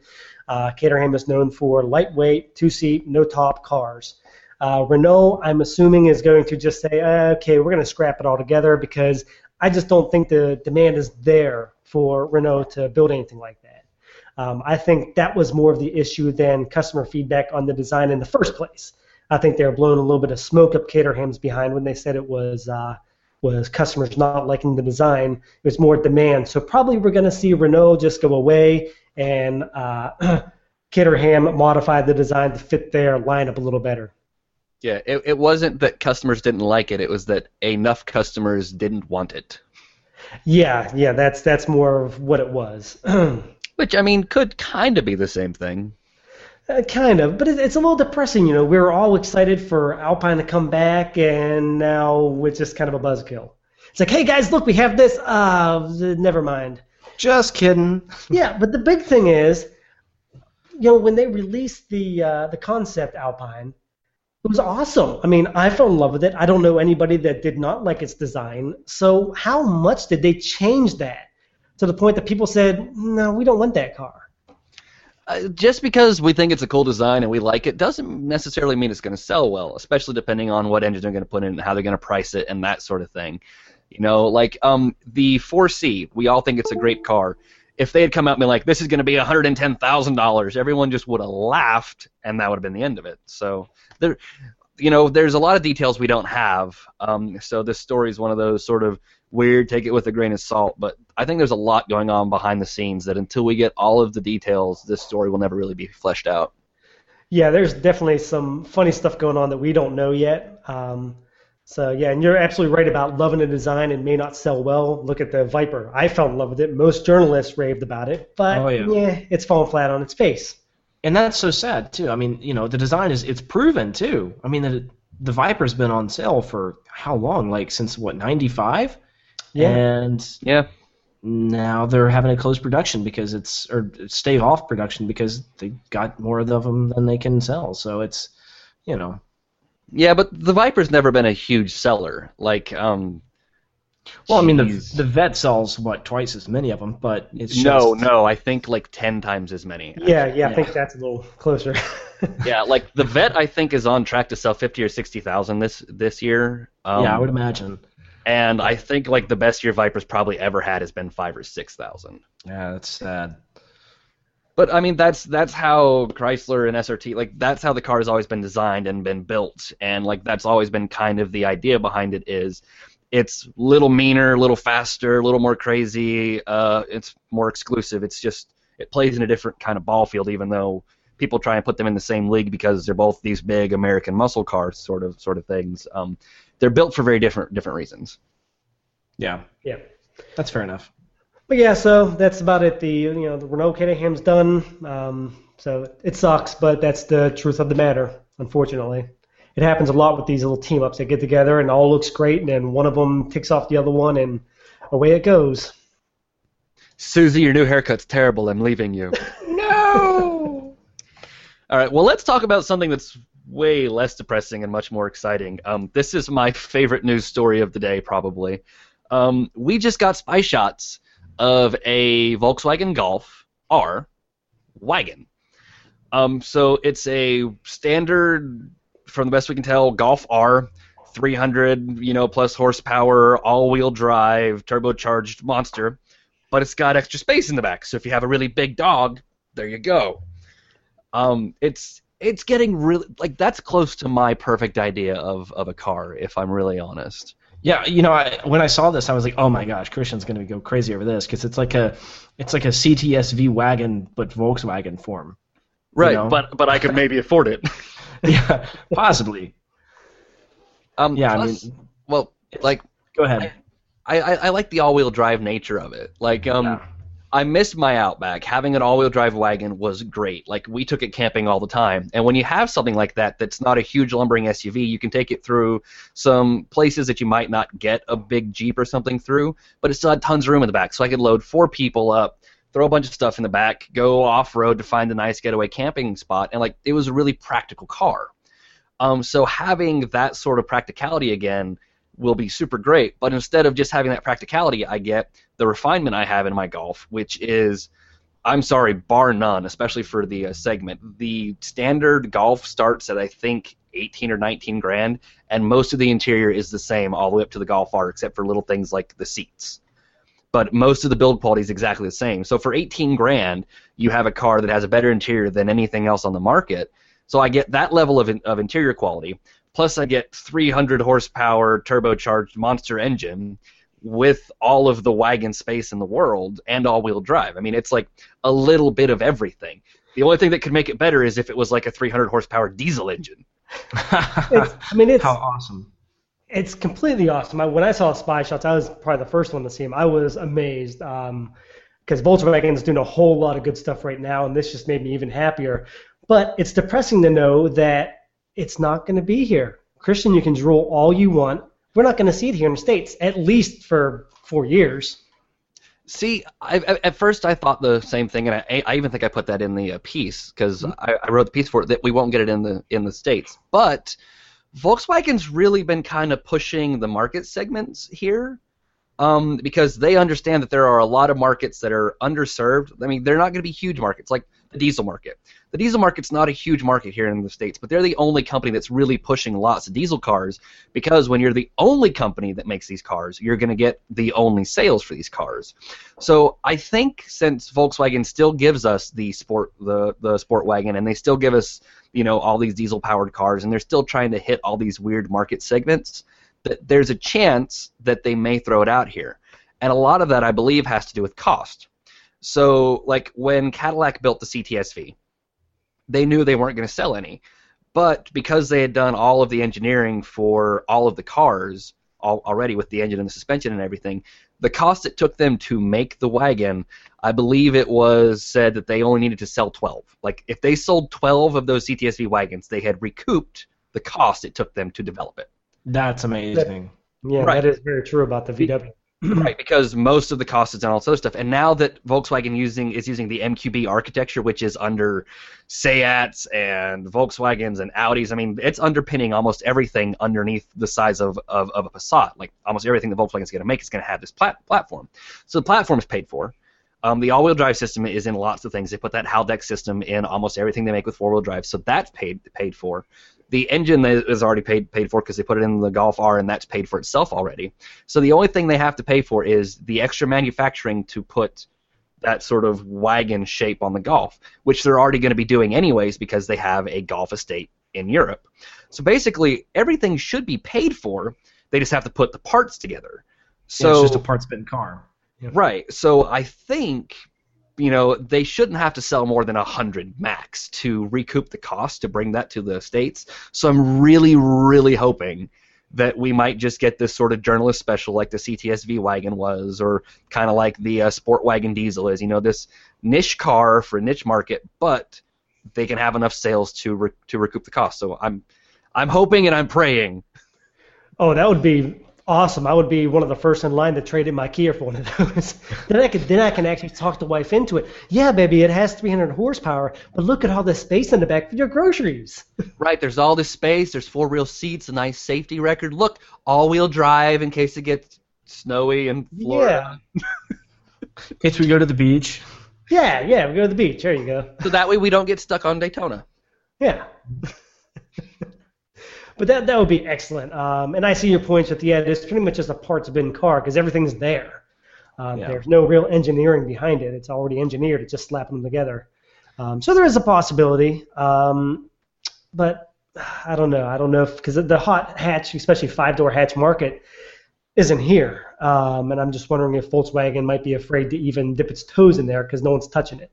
Caterham is known for lightweight, two-seat, no-top cars. Renault, I'm assuming, is going to just say, okay, we're going to scrap it all together, because I just don't think the demand is there for Renault to build anything like that. I think that was more of the issue than customer feedback on the design in the first place. I think they were blowing a little bit of smoke up Caterham's behind when they said it was customers not liking the design. It was more demand. So probably we're going to see Renault just go away and Caterham modify the design to fit their lineup a little better. Yeah, it wasn't that customers didn't like it. It was that enough customers didn't want it. Yeah, that's more of what it was. Which, I mean, could kind of be the same thing. Kind of, but it's a little depressing, you know. We were all excited for Alpine to come back, and now it's just kind of a buzzkill. It's like, hey, guys, look, we have this. Never mind. Just kidding. Yeah, but the big thing is, you know, when they released the concept Alpine, it was awesome. I mean, I fell in love with it. I don't know anybody that did not like its design. So how much did they change that to the point that people said, no, we don't want that car? Just because we think it's a cool design and we like it doesn't necessarily mean it's going to sell well, especially depending on what engine they're going to put in and how they're going to price it and that sort of thing. You know, like the 4C, we all think it's a great car. If they had come out and been like, this is going to be $110,000, everyone just would have laughed, and that would have been the end of it. So, you know, there's a lot of details we don't have. So this story is one of those sort of weird, take it with a grain of salt, but I think there's a lot going on behind the scenes that until we get all of the details, this story will never really be fleshed out. Yeah, there's definitely some funny stuff going on that we don't know yet. So, yeah, and you're absolutely right about loving a design and may not sell well. Look at the Viper. I fell in love with it. Most journalists raved about it, but, yeah, it's fallen flat on its face. And that's so sad, too. I mean, you know, the design it's proven, too. I mean, the Viper's been on sale for how long? Like, since, what, 95? Yeah. And now they're having to close production because or stave off production because they got more of them than they can sell. So it's, you know. Yeah, but the Viper's never been a huge seller. Like, well, I mean, the Vet sells, what, twice as many of them, but it's I think like 10 times as many. Yeah, I think that's a little closer. Yeah, like the Vet, I think, is on track to sell 50,000 or 60,000 this year. Yeah, I would imagine. And I think like the best year Viper's probably ever had has been 5,000 or 6,000. Yeah, that's sad. But I mean, that's how Chrysler and SRT, like that's how the car has always been designed and been built, and like that's always been kind of the idea behind it is, it's a little meaner, a little faster, a little more crazy. It's more exclusive. It's just it plays in a different kind of ball field, even though people try and put them in the same league because they're both these big American muscle cars, sort of things. They're built for very different reasons. Yeah, that's fair enough. But yeah, so that's about it. The Renault Caterham's done. So it sucks, but that's the truth of the matter. Unfortunately, it happens a lot with these little team ups. They get together and all looks great, and then one of them ticks off the other one, and away it goes. Susie, your new haircut's terrible. I'm leaving you. No. All right. Well, let's talk about something that's way less depressing and much more exciting. This is my favorite news story of the day, probably. We just got spy shots of a Volkswagen Golf R wagon. So it's a standard, from the best we can tell, Golf R, 300, plus horsepower, all-wheel drive, turbocharged monster, but it's got extra space in the back. So if you have a really big dog, there you go. It's getting really that's close to my perfect idea of a car, if I'm really honest. Yeah, when I saw this, I was like, oh my gosh, Christian's going to go crazy over this because it's like a CTS-V wagon but Volkswagen form. Right, but I could maybe afford it. Yeah, possibly. Go ahead. I like the all-wheel drive nature of it. I missed my Outback. Having an all-wheel drive wagon was great. We took it camping all the time. And when you have something like that that's not a huge lumbering SUV, you can take it through some places that you might not get a big Jeep or something through, but it still had tons of room in the back. So I could load 4 people up, throw a bunch of stuff in the back, go off-road to find a nice getaway camping spot, and it was a really practical car. So having that sort of practicality again will be super great, but instead of just having that practicality, I get the refinement I have in my Golf, which is, I'm sorry, bar none, especially for the segment. The standard Golf starts at, I think, 18 or 19 grand, and most of the interior is the same all the way up to the Golf R, except for little things like the seats. But most of the build quality is exactly the same. So for 18 grand, you have a car that has a better interior than anything else on the market. So I get that level of interior quality, plus I get 300 horsepower turbocharged monster engine with all of the wagon space in the world and all-wheel drive. I mean, it's a little bit of everything. The only thing that could make it better is if it was a 300 horsepower diesel engine. It's how awesome. It's completely awesome. When I saw Spy Shots, I was probably the first one to see him. I was amazed. Because Volkswagen is doing a whole lot of good stuff right now, and this just made me even happier. But it's depressing to know that it's not going to be here. Christian, you can drool all you want. We're not going to see it here in the States, at least for 4 years. See, at first I thought the same thing, and I even think I put that in the piece, because I wrote the piece for it, that we won't get it in the States. But Volkswagen's really been kind of pushing the market segments here. Because they understand that there are a lot of markets that are underserved. I mean, they're not going to be huge markets, like the diesel market. The diesel market's not a huge market here in the States, but they're the only company that's really pushing lots of diesel cars, because when you're the only company that makes these cars, you're going to get the only sales for these cars. So I think since Volkswagen still gives us the sport wagon, and they still give us all these diesel-powered cars, and they're still trying to hit all these weird market segments, that there's a chance that they may throw it out here. And a lot of that, I believe, has to do with cost. So, when Cadillac built the CTS-V, they knew they weren't going to sell any. But because they had done all of the engineering for all of the cars already with the engine and the suspension and everything, the cost it took them to make the wagon, I believe it was said that they only needed to sell 12. If they sold 12 of those CTS-V wagons, they had recouped the cost it took them to develop it. That's amazing. That is very true about the VW. Right, because most of the cost is on all this other stuff. And now that Volkswagen is using the MQB architecture, which is under Seats and Volkswagens and Audis, it's underpinning almost everything underneath the size of a Passat. Almost everything that Volkswagen's going to make is going to have this platform. So the platform is paid for. The all-wheel drive system is in lots of things. They put that Haldex system in almost everything they make with four-wheel drive, so that's paid for. The engine is already paid for because they put it in the Golf R, and that's paid for itself already. So the only thing they have to pay for is the extra manufacturing to put that sort of wagon shape on the Golf, which they're already going to be doing anyways because they have a Golf estate in Europe. So basically, everything should be paid for. They just have to put the parts together. So it's just a parts-bin car. Yeah. Right. So I think, they shouldn't have to sell more than 100 max to recoup the cost to bring that to the States. So I'm really, really hoping that we might just get this sort of journalist special like the CTS-V wagon was, or kind of like the sport wagon diesel is, this niche car for a niche market, but they can have enough sales to recoup the cost. So I'm hoping and I'm praying. Oh, that would be awesome. I would be one of the first in line to trade in my Kia for one of those. Then I can actually talk the wife into it. Yeah, baby, it has 300 horsepower, but look at all this space in the back for your groceries. Right, there's all this space. There's 4-wheel seats, a nice safety record. Look, all-wheel drive in case it gets snowy in Florida. Yeah. In case we go to the beach. Yeah, we go to the beach. There you go. So that way we don't get stuck on Daytona. Yeah. But that would be excellent. And I see your points with it's pretty much just a parts-bin car because everything's there. There's no real engineering behind it. It's already engineered. It's just slapping them together. So there is a possibility. But I don't know. I don't know if, because the hot hatch, especially five-door hatch market, isn't here. And I'm just wondering if Volkswagen might be afraid to even dip its toes in there because no one's touching it.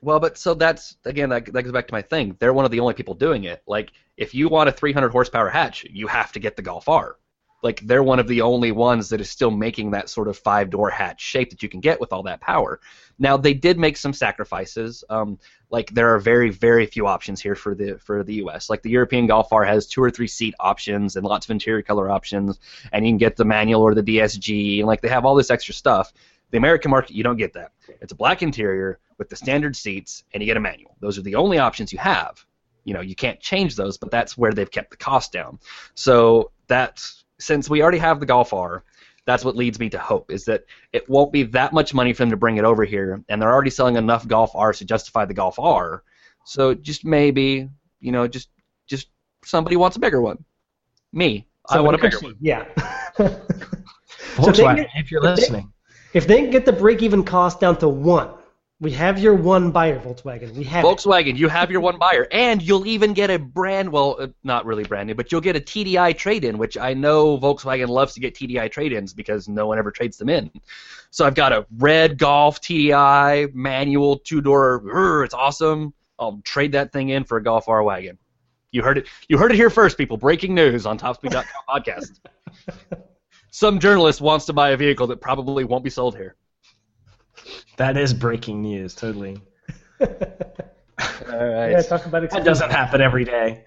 Well, but so that's, again, that goes back to my thing. They're one of the only people doing it. Like, if you want a 300-horsepower hatch, you have to get the Golf R. Like, they're one of the only ones that is still making that sort of five-door hatch shape that you can get with all that power. Now, they did make some sacrifices. Like, there are very, very few options here for the U.S. Like, the European Golf R has 2 or 3 seat options and lots of interior color options, and you can get the manual or the DSG, and, like, they have all this extra stuff. The American market, you don't get that. It's a black interior with the standard seats, and you get a manual. Those are the only options you have. You know, you can't change those, but that's where they've kept the cost down. So that's, since we already have the Golf R, that's what leads me to hope, is that it won't be that much money for them to bring it over here, and they're already selling enough Golf Rs to justify the Golf R. So just maybe, you know, just somebody wants a bigger one. Me. Somebody I want a bigger one. Yeah. Volkswagen, if you're listening. If they can get the break-even cost down to one, we have your one buyer, Volkswagen. We have Volkswagen, you have your one buyer, and you'll even get a brand, well, not really brand new, but you'll get a TDI trade-in, which I know Volkswagen loves to get TDI trade-ins because no one ever trades them in. So I've got a red Golf TDI manual two-door. It's awesome. I'll trade that thing in for a Golf R wagon. You heard it. You heard it here first, people. Breaking news on TopSpeed.com podcast. Some journalist wants to buy a vehicle that probably won't be sold here. That is breaking news, totally. All right. Yeah, talk about that doesn't happen every day.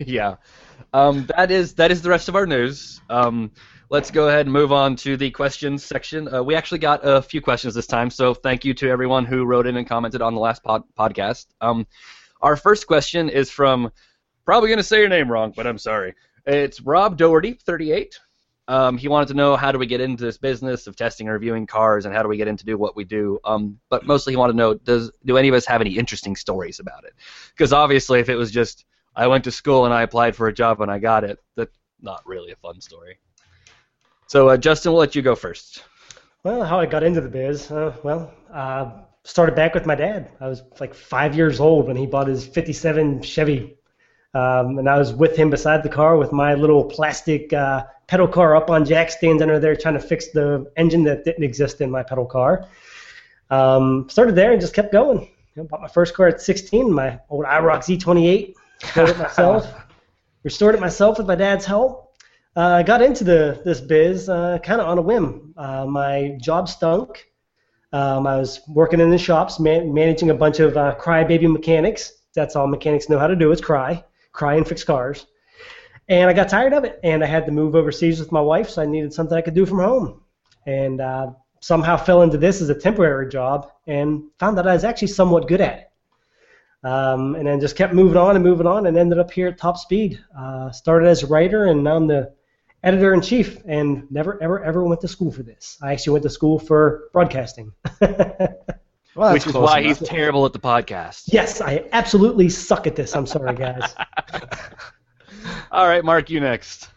Yeah. That is the rest of our news. Let's go ahead and move on to the questions section. We actually got a few questions this time, so thank you to everyone who wrote in and commented on the last podcast. Our first question is from, probably going to say your name wrong, but I'm sorry. It's Rob Doherty, 38. He wanted to know, how do we get into this business of testing and reviewing cars, and how do we get into do what we do? But mostly he wanted to know, do any of us have any interesting stories about it? Because obviously if it was just, I went to school and I applied for a job and I got it, that's not really a fun story. So Justin, we'll let you go first. Well, how I got into the biz, started back with my dad. I was like 5 years old when he bought his 57 Chevy. And I was with him beside the car with my little plastic pedal car up on jack stands under there trying to fix the engine that didn't exist in my pedal car. Started there and just kept going. Bought my first car at 16, my old IROC Z28. Restored it myself with my dad's help. I got into this biz kind of on a whim. My job stunk. I was working in the shops, managing a bunch of crybaby mechanics. That's all mechanics know how to do is cry. Cry and fix cars. And I got tired of it, and I had to move overseas with my wife, so I needed something I could do from home. And somehow fell into this as a temporary job and found that I was actually somewhat good at it. And then just kept moving on and ended up here at Top Speed. Started as a writer, and now I'm the editor-in-chief, and never, ever, ever went to school for this. I actually went to school for broadcasting. Well, which is why he's terrible at the podcast. Yes, I absolutely suck at this. I'm sorry, guys. All right, Mark, you next.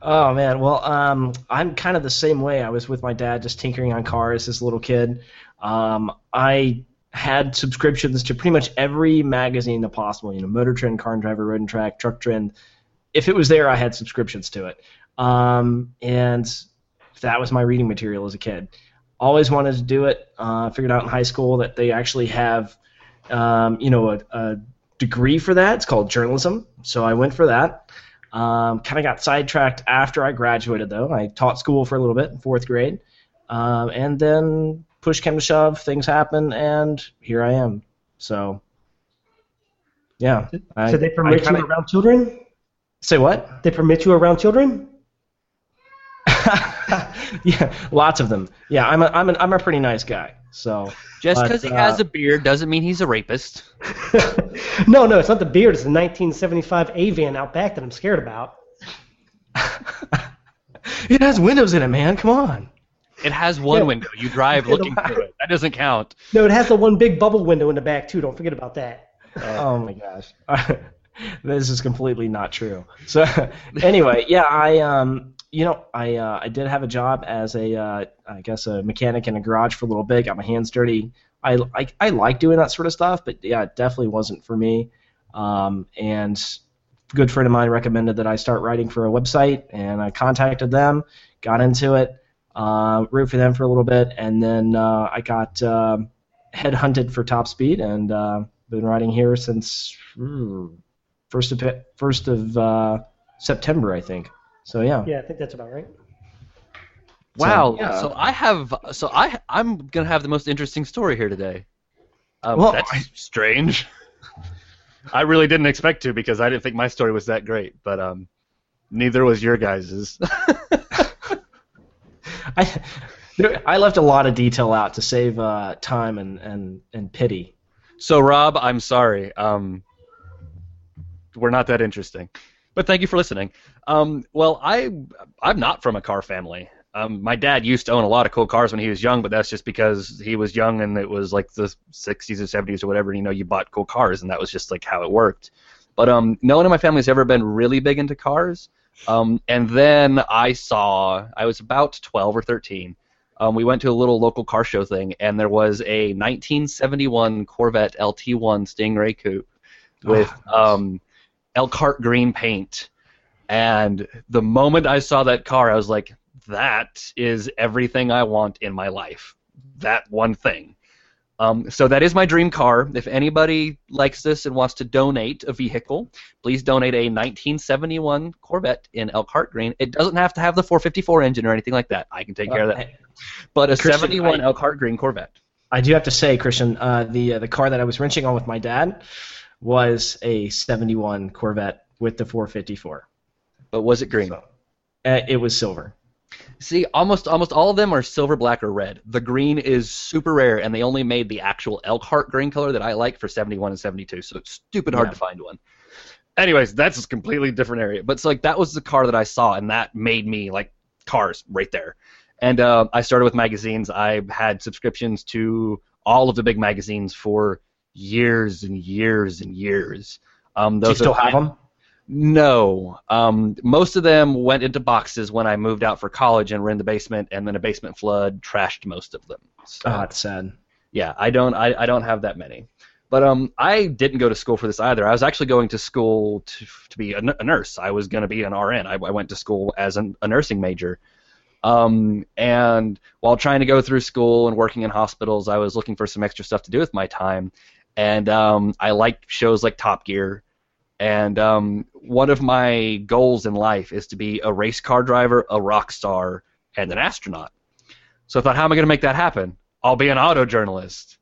Oh, man. Well, I'm kind of the same way. I was with my dad just tinkering on cars as a little kid. I had subscriptions to pretty much every magazine possible, Motor Trend, Car and Driver, Road and Track, Truck Trend. If it was there, I had subscriptions to it. And that was my reading material as a kid. Always wanted to do it. Figured out in high school that they actually have, a degree for that. It's called journalism. So I went for that. Kind of got sidetracked after I graduated, though. I taught school for a little bit in fourth grade. And then push came to shove, things happened, and here I am. So, yeah. So they permit you around children? Say what? They permit you around children? Yeah, lots of them. Yeah, I'm a pretty nice guy. So just because he has a beard doesn't mean he's a rapist. No, it's not the beard. It's the 1975 A-Van out back that I'm scared about. It has windows in it, man. Come on. It has one window. You drive looking through it. That doesn't count. No, it has the one big bubble window in the back too. Don't forget about that. Oh my gosh. This is completely not true. So anyway, yeah, I did have a job as a mechanic in a garage for a little bit. Got my hands dirty. I like doing that sort of stuff, but yeah, it definitely wasn't for me. And a good friend of mine recommended that I start writing for a website, and I contacted them, got into it, wrote for them for a little bit, and then I got headhunted for Top Speed, and been writing here since first of September, I think. So yeah. Yeah, I think that's about right. Wow. So, yeah. I'm going to have the most interesting story here today. Strange. I really didn't expect to, because I didn't think my story was that great, but neither was your guys's. I left a lot of detail out to save time and pity. So, Rob, I'm sorry. We're not that interesting. But thank you for listening. Well, I'm not from a car family. My dad used to own a lot of cool cars when he was young, but that's just because he was young and it was like the 60s or 70s or whatever. You know, you bought cool cars, and that was just like how it worked. But no one in my family has ever been really big into cars. And then I was about 12 or 13. We went to a little local car show thing, and there was a 1971 Corvette LT1 Stingray coupe with Elkhart green paint. And the moment I saw that car, I was like, that is everything I want in my life. That one thing. So that is my dream car. If anybody likes this and wants to donate a vehicle, please donate a 1971 Corvette in Elkhart green. It doesn't have to have the 454 engine or anything like that. I can take care of that. But a Christian, 71 Elkhart green Corvette. I do have to say, Christian, the car that I was wrenching on with my dad was a 71 Corvette with the 454. But was it green? So, it was silver. See, almost all of them are silver, black, or red. The green is super rare, and they only made the actual Elkhart green color that I like for 71 and 72, so it's stupid hard to find one. Anyways, that's a completely different area. But it's like that was the car that I saw, and that made me like cars right there. And I started with magazines. I had subscriptions to all of the big magazines for years and years and years. Do you still have them? No. Most of them went into boxes when I moved out for college and were in the basement, and then a basement flood trashed most of them. So, that's sad. Yeah, I don't have that many. But I didn't go to school for this either. I was actually going to school to be a nurse. I was going to be an RN. I went to school as a nursing major. And while trying to go through school and working in hospitals, I was looking for some extra stuff to do with my time. And I liked shows like Top Gear. And one of my goals in life is to be a race car driver, a rock star, and an astronaut. So I thought, how am I going to make that happen? I'll be an auto journalist.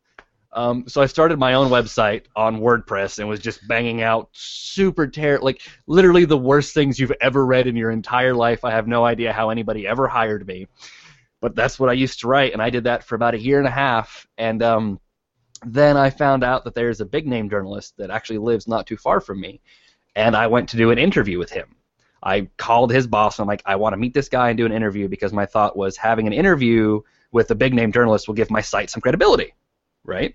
So I started my own website on WordPress and was just banging out literally the worst things you've ever read in your entire life. I have no idea how anybody ever hired me. But that's what I used to write, and I did that for about a year and a half. And then I found out that there's a big-name journalist that actually lives not too far from me, and I went to do an interview with him. I called his boss, and I'm like, I want to meet this guy and do an interview, because my thought was having an interview with a big-name journalist will give my site some credibility, right?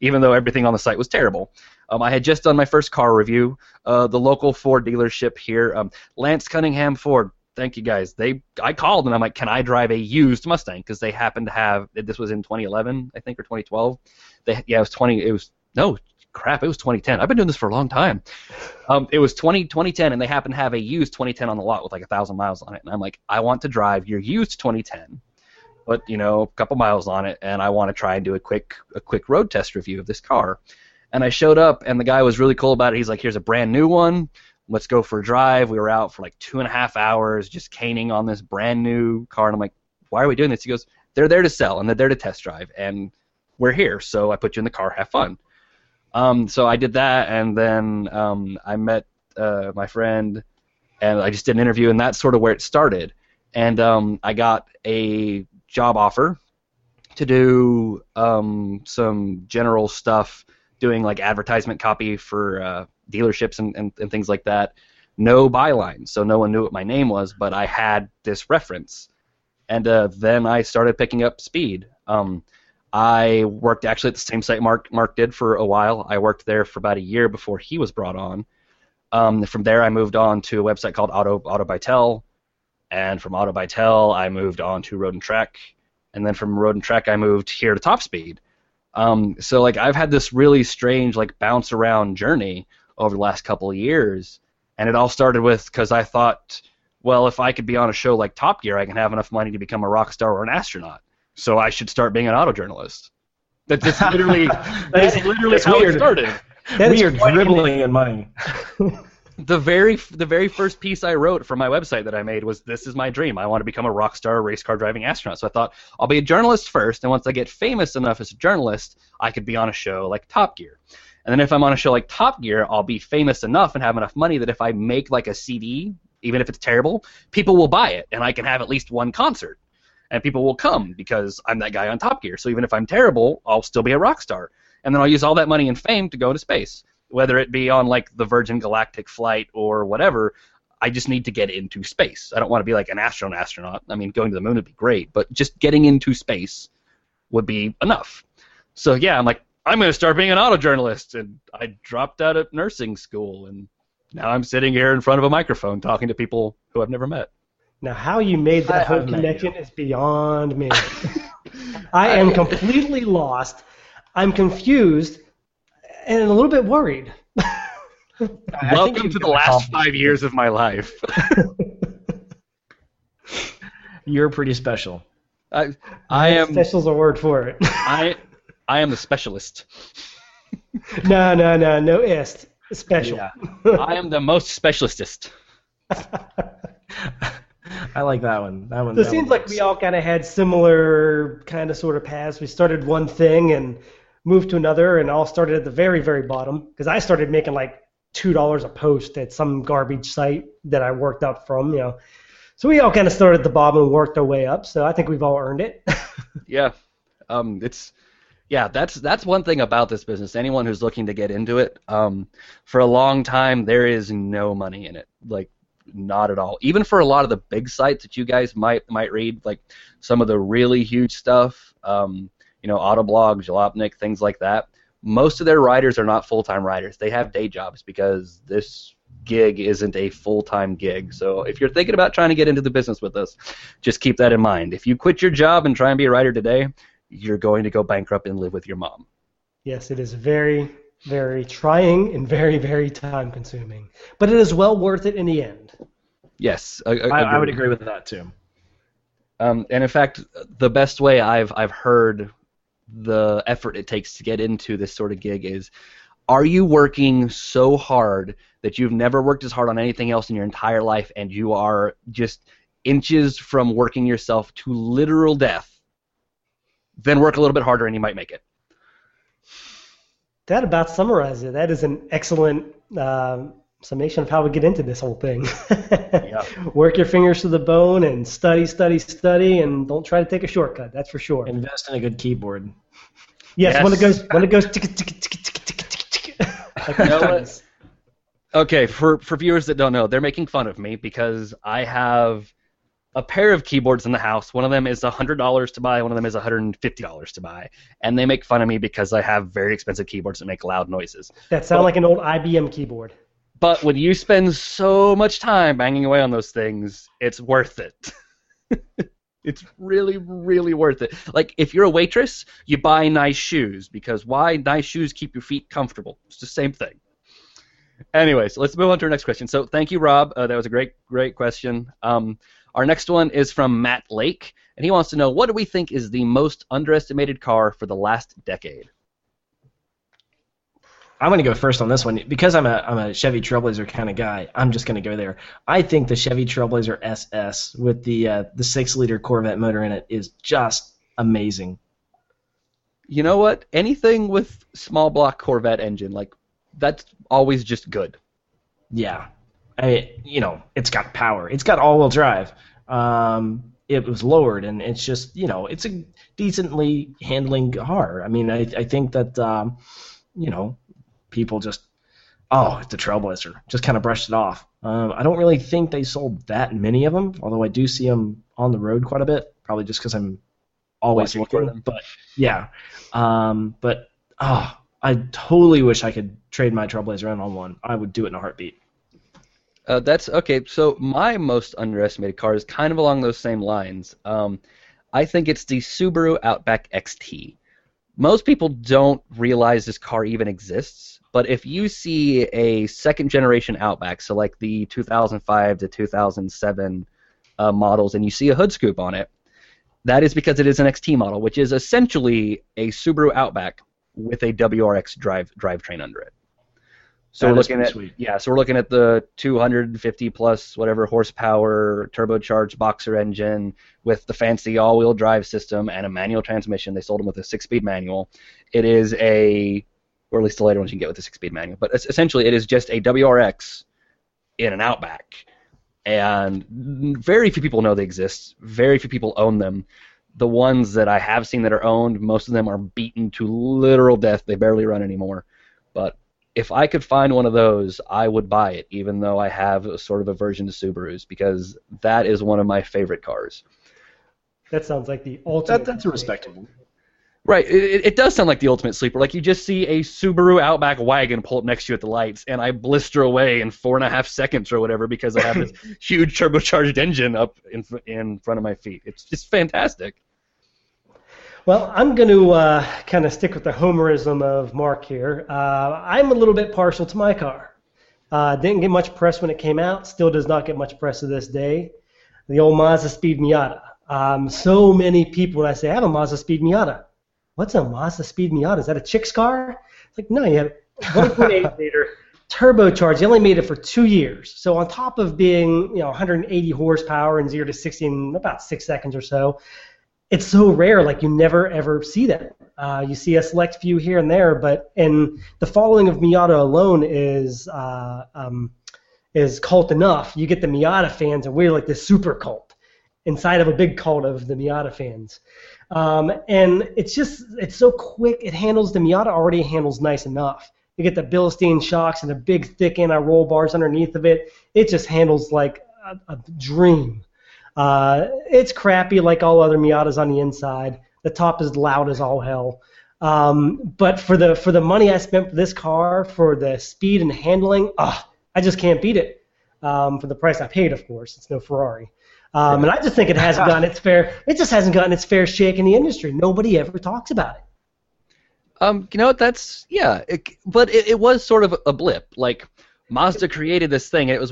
Even though everything on the site was terrible. I had just done my first car review. The local Ford dealership here, Lance Cunningham Ford, thank you guys. I called, and I'm like, can I drive a used Mustang? Because they happened to have, this was in 2011, I think, or 2012. It was 2010. I've been doing this for a long time. It was 2010, and they happened to have a used 2010 on the lot with like 1,000 miles on it. And I'm like, I want to drive your used 2010, but, you know, a couple miles on it, and I want to try and do a quick road test review of this car. And I showed up, and the guy was really cool about it. He's like, here's a brand new one. Let's go for a drive. We were out for like 2.5 hours just caning on this brand new car. And I'm like, why are we doing this? He goes, they're there to sell, and they're there to test drive. And we're here, so I put you in the car, have fun. So I did that, and then I met my friend, and I just did an interview, and that's sort of where it started. And I got a job offer to do some general stuff, doing like advertisement copy for dealerships and things like that. No byline, so no one knew what my name was, but I had this reference. And then I started picking up speed. I worked actually at the same site Mark did for a while. I worked there for about a year before he was brought on. From there, I moved on to a website called Auto Bytel, and from Auto Bytel, I moved on to Road and Track, and then from Road and Track, I moved here to Top Speed. So, like, I've had this really strange, like, bounce around journey over the last couple of years, and it all started with because I thought, well, if I could be on a show like Top Gear, I can have enough money to become a rock star or an astronaut. So I should start being an auto journalist. That's literally that's how it started. We are dribbling in money. The very first piece I wrote for my website that I made was, this is my dream. I want to become a rock star, race car driving astronaut. So I thought, I'll be a journalist first, and once I get famous enough as a journalist, I could be on a show like Top Gear. And then if I'm on a show like Top Gear, I'll be famous enough and have enough money that if I make like a CD, even if it's terrible, people will buy it, and I can have at least one concert. And people will come because I'm that guy on Top Gear. So even if I'm terrible, I'll still be a rock star. And then I'll use all that money and fame to go to space, whether it be on like the Virgin Galactic flight or whatever. I just need to get into space. I don't want to be like an astronaut. I mean, going to the moon would be great, but just getting into space would be enough. So yeah, I'm like, I'm going to start being an auto journalist. And I dropped out of nursing school, and now I'm sitting here in front of a microphone talking to people who I've never met. Now, how you made that whole connection is beyond me. I am completely lost. I'm confused and a little bit worried. Welcome to the last 5 years of my life. You're pretty special. I am. Special's a word for it. I am the specialist. No ist. Special. Yeah. I am the most specialistist. I like that one. So it seems like we all kind of had similar kind of sort of paths. We started one thing and moved to another, and all started at the very, very bottom, because I started making like $2 a post at some garbage site that I worked up from, you know. So we all kind of started at the bottom and worked our way up. So I think we've all earned it. Yeah. That's one thing about this business. Anyone who's looking to get into it, for a long time there is no money in it. Like, not at all. Even for a lot of the big sites that you guys might read, like some of the really huge stuff, Autoblog, Jalopnik, things like that, most of their writers are not full-time writers. They have day jobs because this gig isn't a full-time gig. So if you're thinking about trying to get into the business with us, just keep that in mind. If you quit your job and try and be a writer today, you're going to go bankrupt and live with your mom. Yes, it is very, very trying and very, very time-consuming. But it is well worth it in the end. Yes. I would agree with that, too. And, in fact, the best way I've heard the effort it takes to get into this sort of gig is, are you working so hard that you've never worked as hard on anything else in your entire life, and you are just inches from working yourself to literal death? Then work a little bit harder, and you might make it. That about summarizes it. That is an excellent summation of how we get into this whole thing. Yeah. Work your fingers to the bone and study, and don't try to take a shortcut. That's for sure. Invest in a good keyboard. Yes. when it goes tick. Okay, for viewers that don't know, they're making fun of me because I have a pair of keyboards in the house. One of them is $100 to buy. One of them is $150 to buy. And they make fun of me because I have very expensive keyboards that make loud noises. That sounds like an old IBM keyboard. But when you spend so much time banging away on those things, it's worth it. It's really, really worth it. Like, if you're a waitress, you buy nice shoes. Because why? Nice shoes keep your feet comfortable. It's the same thing. Anyways, let's move on to our next question. So thank you, Rob. That was a great question. Our next one is from Matt Lake, and he wants to know, what do we think is the most underestimated car for the last decade? I'm going to go first on this one. Because I'm a Chevy Trailblazer kind of guy, I'm just going to go there. I think the Chevy Trailblazer SS with the 6-liter Corvette motor in it is just amazing. You know what? Anything with small block Corvette engine, like, that's always just good. Yeah. I mean, it's got power. It's got all-wheel drive. It was lowered, and it's just, it's a decently handling car. I mean, I think that, people just, it's a Trailblazer. Just kind of brushed it off. I don't really think they sold that many of them, although I do see them on the road quite a bit, probably just because I'm always looking for them. But, yeah. I totally wish I could trade my Trailblazer in on one. I would do it in a heartbeat. That's okay. So my most underestimated car is kind of along those same lines. I think it's the Subaru Outback XT. Most people don't realize this car even exists, but if you see a second-generation Outback, so like the 2005 to 2007 models, and you see a hood scoop on it, that is because it is an XT model, which is essentially a Subaru Outback with a WRX drivetrain under it. So we're looking at the 250 plus whatever horsepower turbocharged boxer engine with the fancy all-wheel drive system and a manual transmission. They sold them with a 6-speed manual. It is a, or at least the later ones you can get with a 6-speed manual. But essentially, it is just a WRX in an Outback, and very few people know they exist. Very few people own them. The ones that I have seen that are owned, most of them are beaten to literal death. They barely run anymore, but if I could find one of those, I would buy it, even though I have a sort of aversion to Subarus, because that is one of my favorite cars. That sounds like the ultimate. That's a respectable. Right. It does sound like the ultimate sleeper. Like, you just see a Subaru Outback wagon pull up next to you at the lights, and I blister away in 4.5 seconds or whatever because I have this huge turbocharged engine up in front of my feet. It's just fantastic. Well, I'm going to kind of stick with the homerism of Mark here. I'm a little bit partial to my car. Didn't get much press when it came out. Still does not get much press to this day. The old Mazda Speed Miata. So many people, when I say, I have a Mazda Speed Miata. What's a Mazda Speed Miata? Is that a chick's car? It's like, no, you have 1.8 liter turbocharged. They only made it for 2 years. So on top of being 180 horsepower and 0 to 60 in about 6 seconds or so, it's so rare, like you never ever see that. You see a select few here and there, and the following of Miata alone is cult enough. You get the Miata fans, and we're like this super cult inside of a big cult of the Miata fans. And it's so quick. The Miata already handles nice enough. You get the Bilstein shocks and the big thick anti-roll bars underneath of it. It just handles like a dream. It's crappy like all other Miatas on the inside. The top is loud as all hell. But for the money I spent for this car, for the speed and handling, I just can't beat it. For the price I paid, of course. It's no Ferrari. And I just think it hasn't gotten its fair. It just hasn't gotten its fair shake in the industry. Nobody ever talks about it. You know what? That's yeah. But it was sort of a blip. Like, Mazda created this thing, and it was,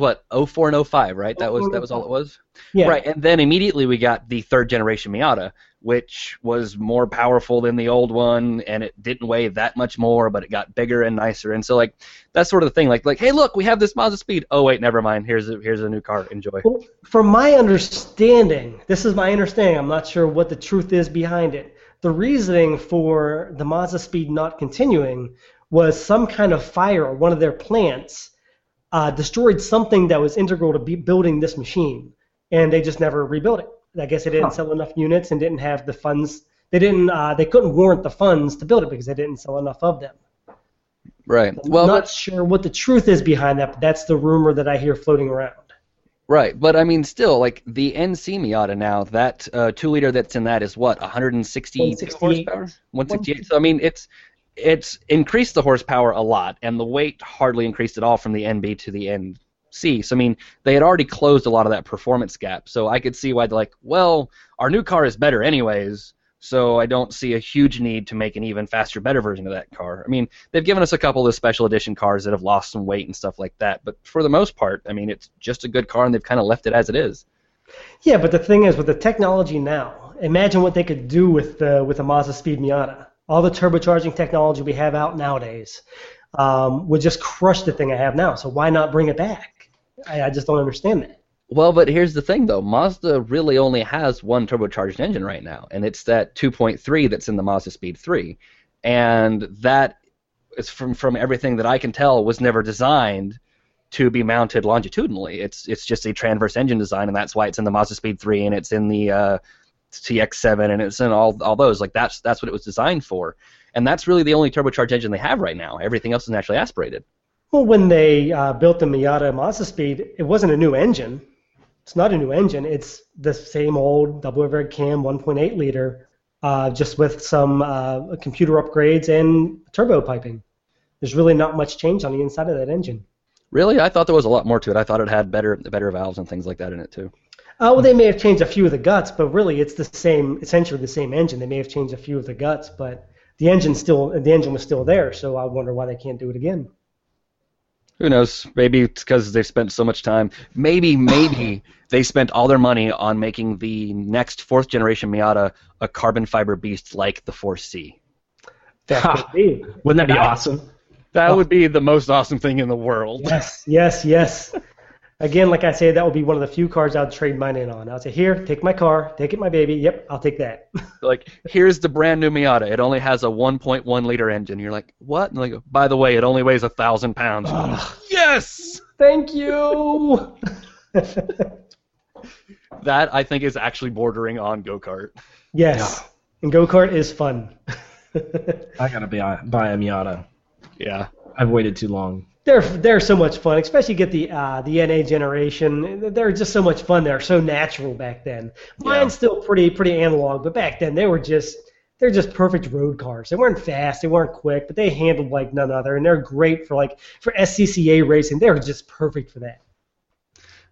04 and 05, right? That was all it was? Yeah. Right, and then immediately we got the third-generation Miata, which was more powerful than the old one, and it didn't weigh that much more, but it got bigger and nicer. And so, that's sort of the thing. Like, hey, look, we have this Mazda Speed. Oh, wait, never mind. Here's a new car. Enjoy. Well, from my understanding, this is my understanding. I'm not sure what the truth is behind it. The reasoning for the Mazda Speed not continuing was some kind of fire at one of their plants destroyed something that was integral to building this machine, and they just never rebuilt it. I guess they didn't sell enough units and didn't have the funds. They couldn't warrant the funds to build it because they didn't sell enough of them. Right. So I'm not sure what the truth is behind that, but that's the rumor that I hear floating around. Right, but I mean, still, the NC Miata now, that 2-liter that's in that is 160 horsepower? 168. So I mean, it's increased the horsepower a lot, and the weight hardly increased at all from the NB to the NC. So, I mean, they had already closed a lot of that performance gap. So I could see why they're like, well, our new car is better anyways, so I don't see a huge need to make an even faster, better version of that car. I mean, they've given us a couple of the special edition cars that have lost some weight and stuff like that. But for the most part, I mean, it's just a good car, and they've kind of left it as it is. Yeah, but the thing is, with the technology now, imagine what they could do with the Mazda Speed Miata. All the turbocharging technology we have out nowadays would just crush the thing I have now. So why not bring it back? I just don't understand that. Well, but here's the thing, though. Mazda really only has one turbocharged engine right now, and it's that 2.3 that's in the Mazda Speed 3. And that, is from everything that I can tell, was never designed to be mounted longitudinally. It's just a transverse engine design, and that's why it's in the Mazda Speed 3, and it's in the TX7, and it's in all those. That's what it was designed for, and that's really the only turbocharged engine they have right now. Everything else is naturally aspirated. Well, when they built the Miata Mazda Speed, it wasn't a new engine. It's not a new engine. It's the same old double overhead cam 1.8 liter, just with some computer upgrades and turbo piping. There's really not much change on the inside of that engine. Really? I thought there was a lot more to it. I thought it had better valves and things like that in it too. Well, they may have changed a few of the guts, but really it's the same, essentially the same engine. They may have changed a few of the guts, but the engine was still there, so I wonder why they can't do it again. Who knows? Maybe it's because they've spent so much time. Maybe they spent all their money on making the next fourth-generation Miata a carbon fiber beast like the 4C. Wouldn't that be awesome? That would be the most awesome thing in the world. Yes. Again, like I say, that would be one of the few cars I'd trade mine in on. I'd say, here, take my car, take it, my baby. Yep, I'll take that. Like, here's the brand new Miata. It only has a 1.1 liter engine. You're like, what? And like, by the way, it only weighs 1,000 pounds. Yes! Thank you! That, I think, is actually bordering on go-kart. Yes, and go-kart is fun. I gotta buy a Miata. Yeah. I've waited too long. They're so much fun, especially get the NA generation. They're just so much fun. They're so natural back then. Mine's still pretty analog, but back then they're just perfect road cars. They weren't fast, they weren't quick, but they handled like none other, and they're great for SCCA racing. They're just perfect for that.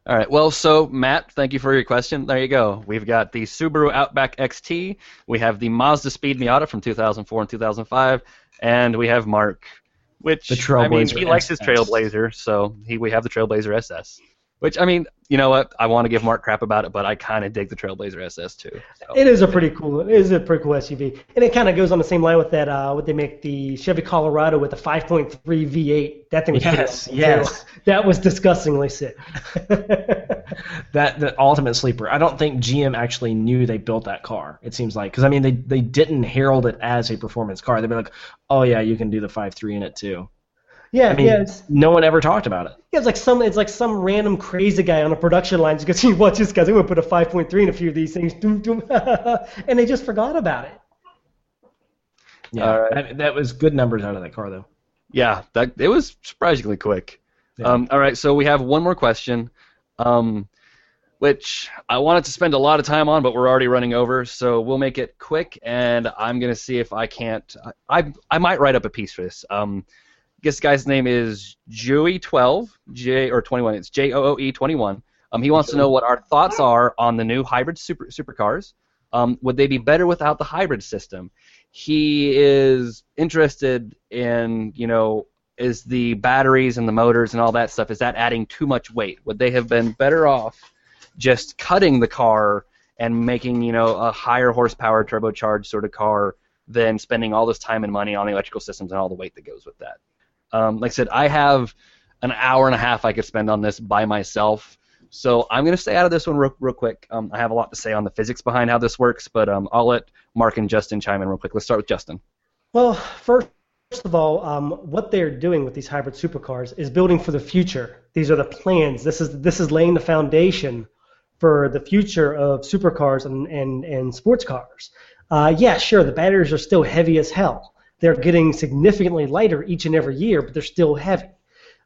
All right, well, so, Matt, thank you for your question. There you go. We've got the Subaru Outback XT. We have the Mazda Speed Miata from 2004 and 2005, and we have Mark. Which, I mean, he likes his Trailblazer, so we have the Trailblazer SS. Which, I mean, you know what? I want to give Mark crap about it, but I kind of dig the Trailblazer SS too. So. It is a pretty cool SUV, and it kind of goes on the same line with that. What they make the Chevy Colorado with the 5.3 V8. That thing was yes. That was disgustingly sick. That the ultimate sleeper. I don't think GM actually knew they built that car. It seems like, because I mean they didn't herald it as a performance car. They'd be like, oh yeah, you can do the 5.3 in it too. Yeah, I mean, no one ever talked about it. Yeah, it's like some random crazy guy on a production line just goes, "You watch this, guys. I'm gonna put a 5.3 in a few of these things," and they just forgot about it. Yeah, that was good numbers out of that car, though. Yeah, it was surprisingly quick. Yeah. All right, so we have one more question, which I wanted to spend a lot of time on, but we're already running over, so we'll make it quick. And I'm gonna see if I can't. I might write up a piece for this. This guy's name is Joey12, J or 21. It's JOOE21. He wants to know what our thoughts are on the new hybrid supercars. Would they be better without the hybrid system? He is interested in, you know, is the batteries and the motors and all that stuff, is that adding too much weight? Would they have been better off just cutting the car and making, you know, a higher horsepower turbocharged sort of car than spending all this time and money on the electrical systems and all the weight that goes with that? Like I said, I have an hour and a half I could spend on this by myself, so I'm going to stay out of this one real quick. I have a lot to say on the physics behind how this works, but I'll let Mark and Justin chime in real quick. Let's start with Justin. Well, first of all, what they're doing with these hybrid supercars is building for the future. These are the plans. This is laying the foundation for the future of supercars and sports cars. Yeah, sure, the batteries are still heavy as hell. They're getting significantly lighter each and every year, but they're still heavy.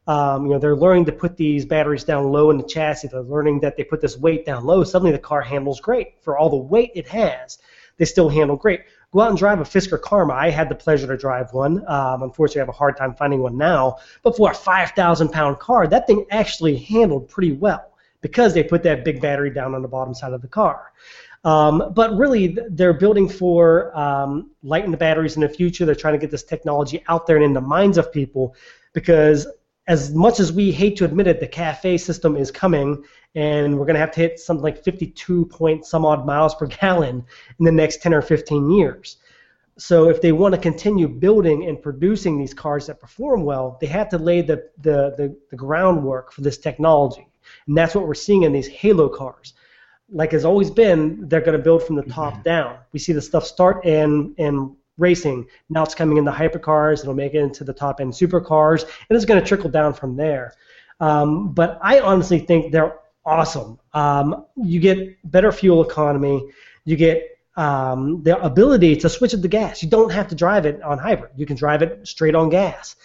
You know, they're learning to put these batteries down low in the chassis. They're learning that they put this weight down low. Suddenly the car handles great. For all the weight it has, they still handle great. Go out and drive a Fisker Karma. I had the pleasure to drive one. Unfortunately, I have a hard time finding one now. But for a 5,000-pound car, that thing actually handled pretty well because they put that big battery down on the bottom side of the car. But really, they're building for lighting the batteries in the future. They're trying to get this technology out there and in the minds of people because as much as we hate to admit it, the CAFE system is coming, and we're going to have to hit something like 52-point-some-odd miles per gallon in the next 10 or 15 years. So if they want to continue building and producing these cars that perform well, they have to lay the groundwork for this technology, and that's what we're seeing in these halo cars. Like has always been, they're going to build from the top down. We see the stuff start in racing. Now it's coming into hypercars. It'll make it into the top-end supercars, and it's going to trickle down from there. But I honestly think they're awesome. You get better fuel economy. You get the ability to switch up the gas. You don't have to drive it on hybrid. You can drive it straight on gas.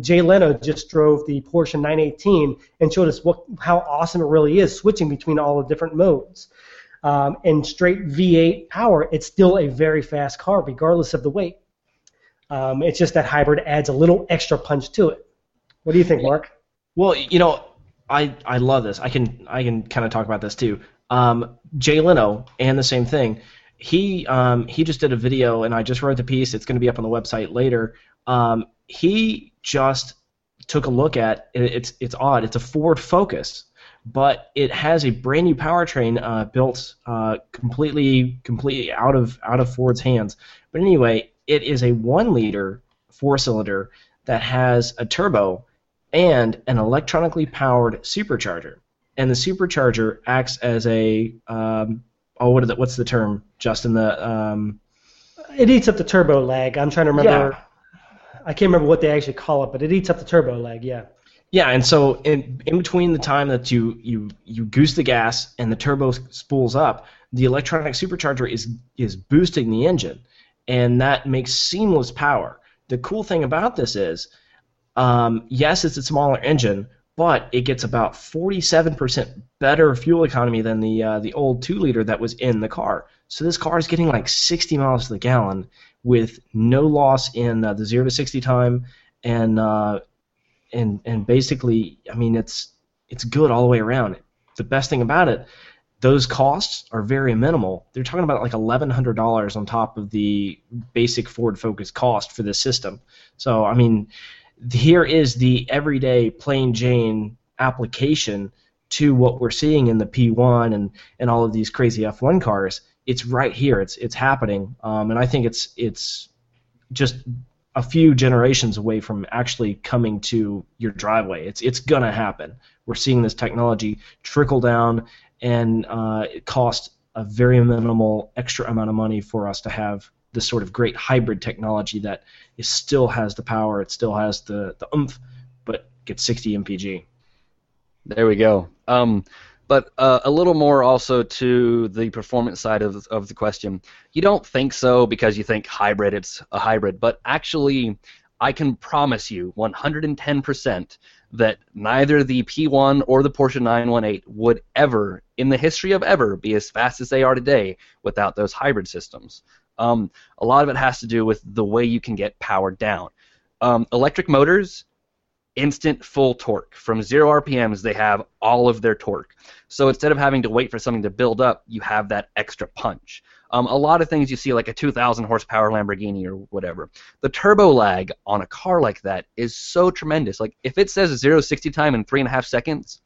Jay Leno just drove the Porsche 918 and showed us how awesome it really is switching between all the different modes. And straight V8 power, it's still a very fast car regardless of the weight. It's just that hybrid adds a little extra punch to it. What do you think, Mark? Well, you know, I love this. I can kind of talk about this too. Jay Leno and the same thing. He just did a video, and I just wrote the piece. It's going to be up on the website later. He just took a look at it's odd. It's a Ford Focus, but it has a brand new powertrain built completely out of Ford's hands. But anyway, it is a 1-liter 4-cylinder that has a turbo and an electronically powered supercharger. And the supercharger acts as a what's the term, Justin? It eats up the turbo lag. I'm trying to remember. Yeah. I can't remember what they actually call it, but it eats up the turbo lag. Yeah. Yeah, and so in between the time that you goose the gas and the turbo spools up, the electronic supercharger is boosting the engine, and that makes seamless power. The cool thing about this is, yes, it's a smaller engine, but it gets about 47% better fuel economy than the old 2-liter that was in the car. So this car is getting like 60 miles to the gallon with no loss in the 0 to 60 time, and basically, I mean, it's good all the way around. The best thing about it, those costs are very minimal. They're talking about like $1,100 on top of the basic Ford Focus cost for this system. So, I mean, here is the everyday plain Jane application to what we're seeing in the P1 and all of these crazy F1 cars. It's right here. It's happening, and I think it's just a few generations away from actually coming to your driveway. It's gonna happen. We're seeing this technology trickle down, and it costs a very minimal extra amount of money for us to have this sort of great hybrid technology that is still has the power, it still has the oomph, but gets 60 mpg. There we go. But a little more also to the performance side of the question. You don't think so because you think hybrid, it's a hybrid. But actually, I can promise you 110% that neither the P1 or the Porsche 918 would ever, in the history of ever, be as fast as they are today without those hybrid systems. A lot of it has to do with the way you can get power down. Electric motors, instant full torque. From 0 RPMs, they have all of their torque. So instead of having to wait for something to build up, you have that extra punch. A lot of things you see, like a 2,000 horsepower Lamborghini or whatever. The turbo lag on a car like that is so tremendous. Like, if it says 0-60 time in 3.5 seconds,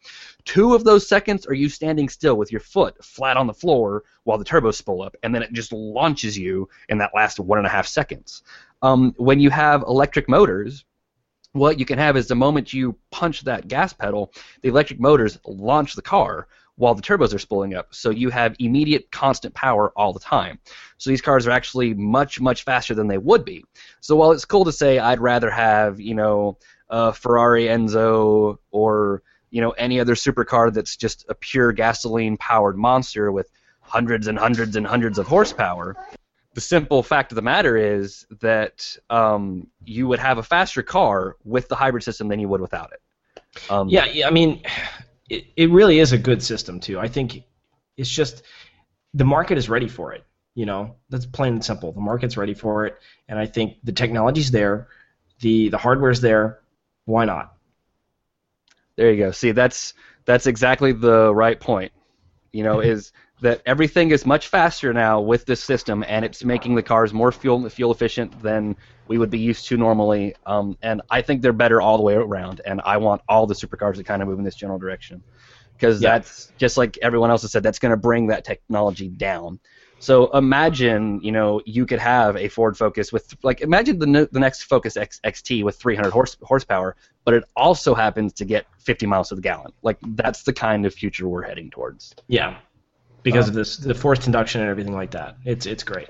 2 of those seconds are you standing still with your foot flat on the floor while the turbos spool up, and then it just launches you in that last 1.5 seconds. When you have electric motors, what you can have is the moment you punch that gas pedal, the electric motors launch the car while the turbos are spooling up. So you have immediate constant power all the time. So these cars are actually much, much faster than they would be. So while it's cool to say I'd rather have, you know, a Ferrari Enzo or, you know, any other supercar that's just a pure gasoline-powered monster with hundreds and hundreds and hundreds of horsepower, the simple fact of the matter is that you would have a faster car with the hybrid system than you would without it. I mean, it really is a good system, too. I think it's just the market is ready for it. You know, that's plain and simple. The market's ready for it, and I think the technology's there. The hardware's there. Why not? There you go. See, that's exactly the right point, you know, is that everything is much faster now with this system, and it's making the cars more fuel efficient than we would be used to normally. And I think they're better all the way around, and I want all the supercars to kind of move in this general direction. Because that's, just like everyone else has said, that's going to bring that technology down. So imagine, you know, you could have a Ford Focus with, like, imagine the next Focus XT with 300 horsepower, but it also happens to get 50 miles to the gallon. Like, that's the kind of future we're heading towards. Yeah. Because of this, the forced induction and everything like that. It's great.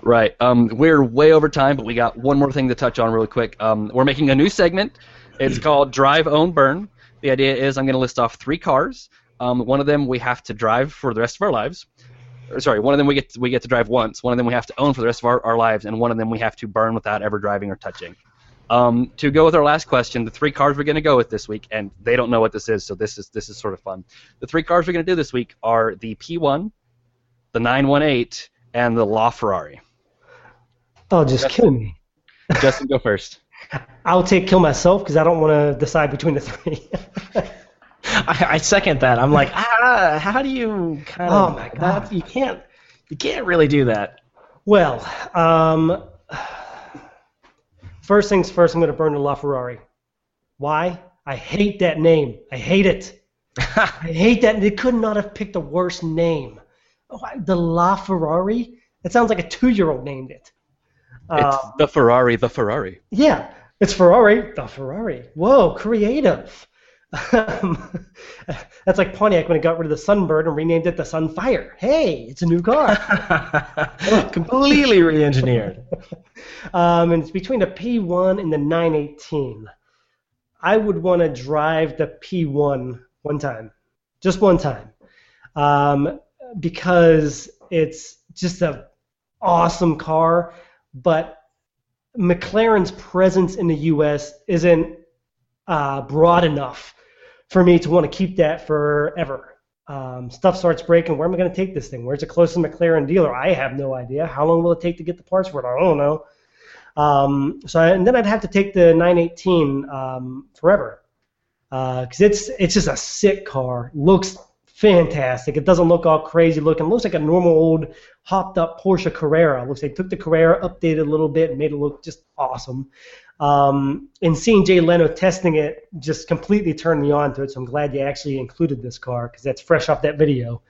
Right. We're way over time, but we got one more thing to touch on really quick. We're making a new segment. It's called Drive, Own, Burn. The idea is I'm going to list off 3 cars. One of them we have to drive for the rest of our lives. One of them we get to drive once. One of them we have to own for the rest of our lives. And one of them we have to burn without ever driving or touching. To go with our last question, the 3 cars we're going to go with this week, and they don't know what this is, so this is sort of fun. The 3 cars we're going to do this week are the P1, the 918, and the LaFerrari. Oh, just kill me. Justin, go first. I'll take kill myself because I don't want to decide between the three. I second that. I'm like, how do you kind of? Oh my God, you can't really do that. Well, first things first, I'm going to burn the LaFerrari. Why? I hate that name. I hate it. I hate that. They could not have picked a worse name. Oh, the LaFerrari? That sounds like a 2-year-old named it. It's the Ferrari, the Ferrari. Yeah, it's Ferrari, the Ferrari. Whoa, creative. That's like Pontiac when it got rid of the Sunbird and renamed it the Sunfire. Hey, it's a new car. Completely re-engineered. And it's between the P1 and the 918. I would want to drive the P1 one time, just one time, because it's just an awesome car, but McLaren's presence in the U.S. isn't broad enough for me to want to keep that forever. Stuff starts breaking. Where am I going to take this thing? Where's the closest McLaren dealer? I have no idea. How long will it take to get the parts for it? I don't know. And then I'd have to take the 918 forever because it's just a sick car. Looks fantastic. It doesn't look all crazy looking. It looks like a normal old hopped up Porsche Carrera. It looks like they took the Carrera, updated it a little bit, and made it look just awesome. And seeing Jay Leno testing it just completely turned me on to it, so I'm glad you actually included this car because that's fresh off that video.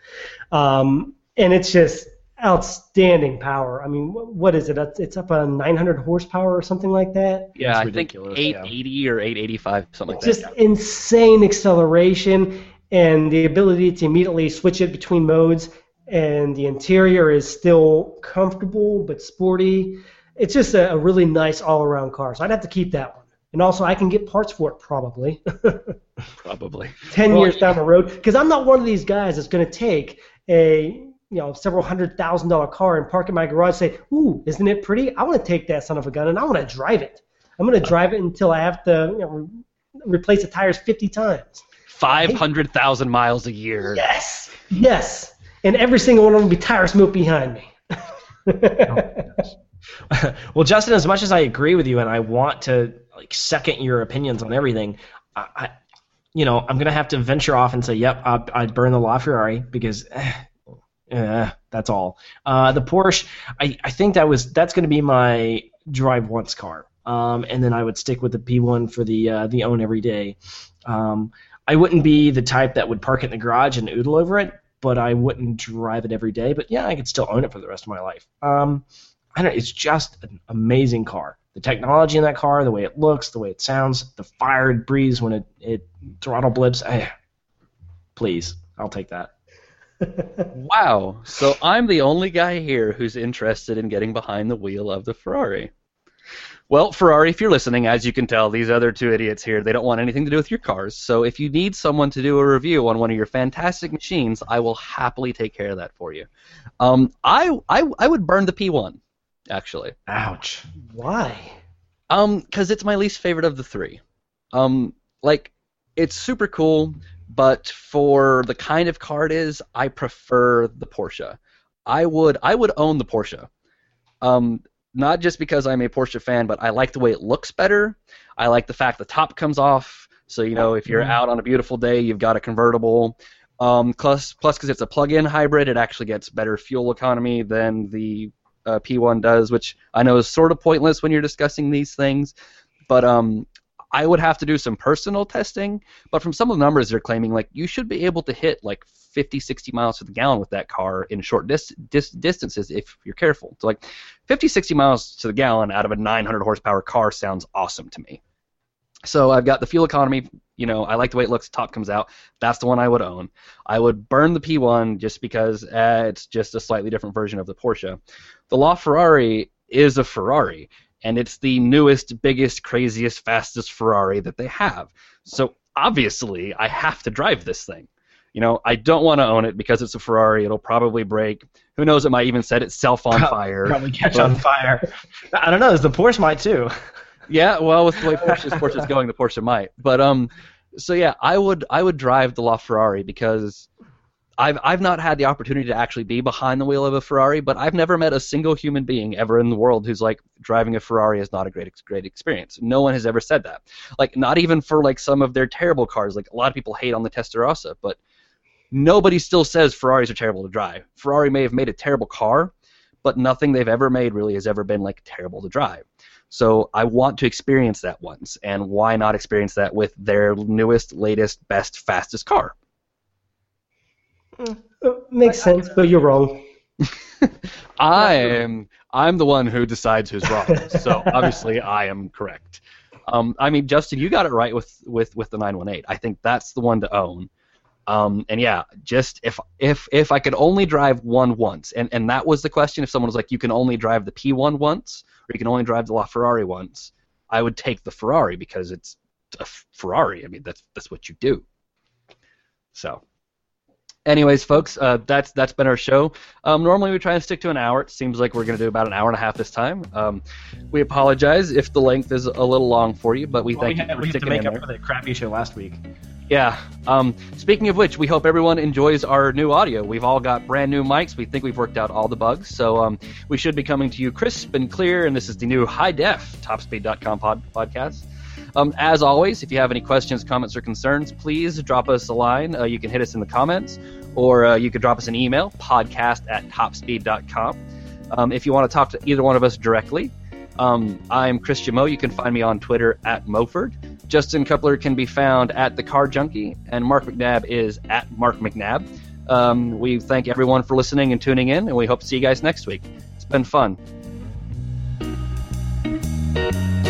And it's just outstanding power. I mean, what is it? It's up on 900 horsepower or something like that. Yeah, I think 880 or 885, something like that. Just insane acceleration and the ability to immediately switch it between modes. And the interior is still comfortable but sporty. It's just a really nice all-around car, so I'd have to keep that one. And also, I can get parts for it probably. Probably. 10 years down the road, because I'm not one of these guys that's going to take several $100,000 car and park in my garage and say, ooh, isn't it pretty? I want to take that son of a gun, and I want to drive it. I'm going to drive it until I have to replace the tires 50 times. 500,000 miles a year. Yes, yes. And every single one of them will be tire smoke behind me. Well, Justin, as much as I agree with you and I want to second your opinions on everything, I'm going to have to venture off and say, yep, I'd burn the LaFerrari because that's all. The Porsche, I think that's going to be my drive once car, and then I would stick with the P1 for the own every day. I wouldn't be the type that would park it in the garage and oodle over it, but I wouldn't drive it every day. But, yeah, I could still own it for the rest of my life. It's just an amazing car. The technology in that car, the way it looks, the way it sounds, the fire it breathes when it throttle blips. Please, I'll take that. Wow. So I'm the only guy here who's interested in getting behind the wheel of the Ferrari. Well, Ferrari, if you're listening, as you can tell, these other two idiots here, they don't want anything to do with your cars. So if you need someone to do a review on one of your fantastic machines, I will happily take care of that for you. I would burn the P1. Actually. Ouch. Why? Because it's my least favorite of the three. It's super cool, but for the kind of car it is, I prefer the Porsche. I would own the Porsche. Not just because I'm a Porsche fan, but I like the way it looks better. I like the fact the top comes off, so if you're out on a beautiful day, you've got a convertible. Plus, because it's a plug-in hybrid, it actually gets better fuel economy than the P1 does, which I know is sort of pointless when you're discussing these things, but I would have to do some personal testing, but from some of the numbers they're claiming, you should be able to hit 50, 60 miles to the gallon with that car in short distances if you're careful. So 50, 60 miles to the gallon out of a 900 horsepower car sounds awesome to me. So I've got the fuel economy, I like the way it looks, the top comes out. That's the one I would own. I would burn the P1 just because it's just a slightly different version of the Porsche. The LaFerrari is a Ferrari, and it's the newest, biggest, craziest, fastest Ferrari that they have. So obviously, I have to drive this thing. I don't want to own it because it's a Ferrari. It'll probably break. Who knows? It might even set itself on fire. Probably catch on fire. I don't know. The Porsche might too. Yeah, well, with the way Porsche's going, the Porsche might. But I would drive the LaFerrari because I've not had the opportunity to actually be behind the wheel of a Ferrari, but I've never met a single human being ever in the world who's like, driving a Ferrari is not a great experience. No one has ever said that. Like, not even for like some of their terrible cars. Like, a lot of people hate on the Testarossa, but nobody still says Ferraris are terrible to drive. Ferrari may have made a terrible car, but nothing they've ever made really has ever been like terrible to drive. So I want to experience that once, and why not experience that with their newest, latest, best, fastest car? Makes sense, but you're wrong. I'm the one who decides who's wrong, so obviously I am correct. I mean, Justin, you got it right with the 918. I think that's the one to own. And yeah, just if I could only drive one once, and that was the question, if someone was like, you can only drive the P1 once, or you can only drive the LaFerrari once, I would take the Ferrari because it's a Ferrari. I mean, that's what you do. So, anyways, folks, that's been our show. Normally we try and stick to an hour. It seems like we're going to do about an hour and a half this time. We apologize if the length is a little long for you, but we thank you for sticking in there. We have to make up for the crappy show last week. Yeah. Speaking of which, we hope everyone enjoys our new audio. We've all got brand new mics. We think we've worked out all the bugs, so we should be coming to you crisp and clear, and this is the new High Def TopSpeed.com podcast. As always, if you have any questions, comments, or concerns, please drop us a line. You can hit us in the comments, or you could drop us an email, podcast@topspeed.com. If you want to talk to either one of us directly, I'm Christian Moe. You can find me on Twitter @Moford. Justin Cupler can be found @TheCarJunkie, and Mark McNabb is @MarkMcNabb. We thank everyone for listening and tuning in, and we hope to see you guys next week. It's been fun.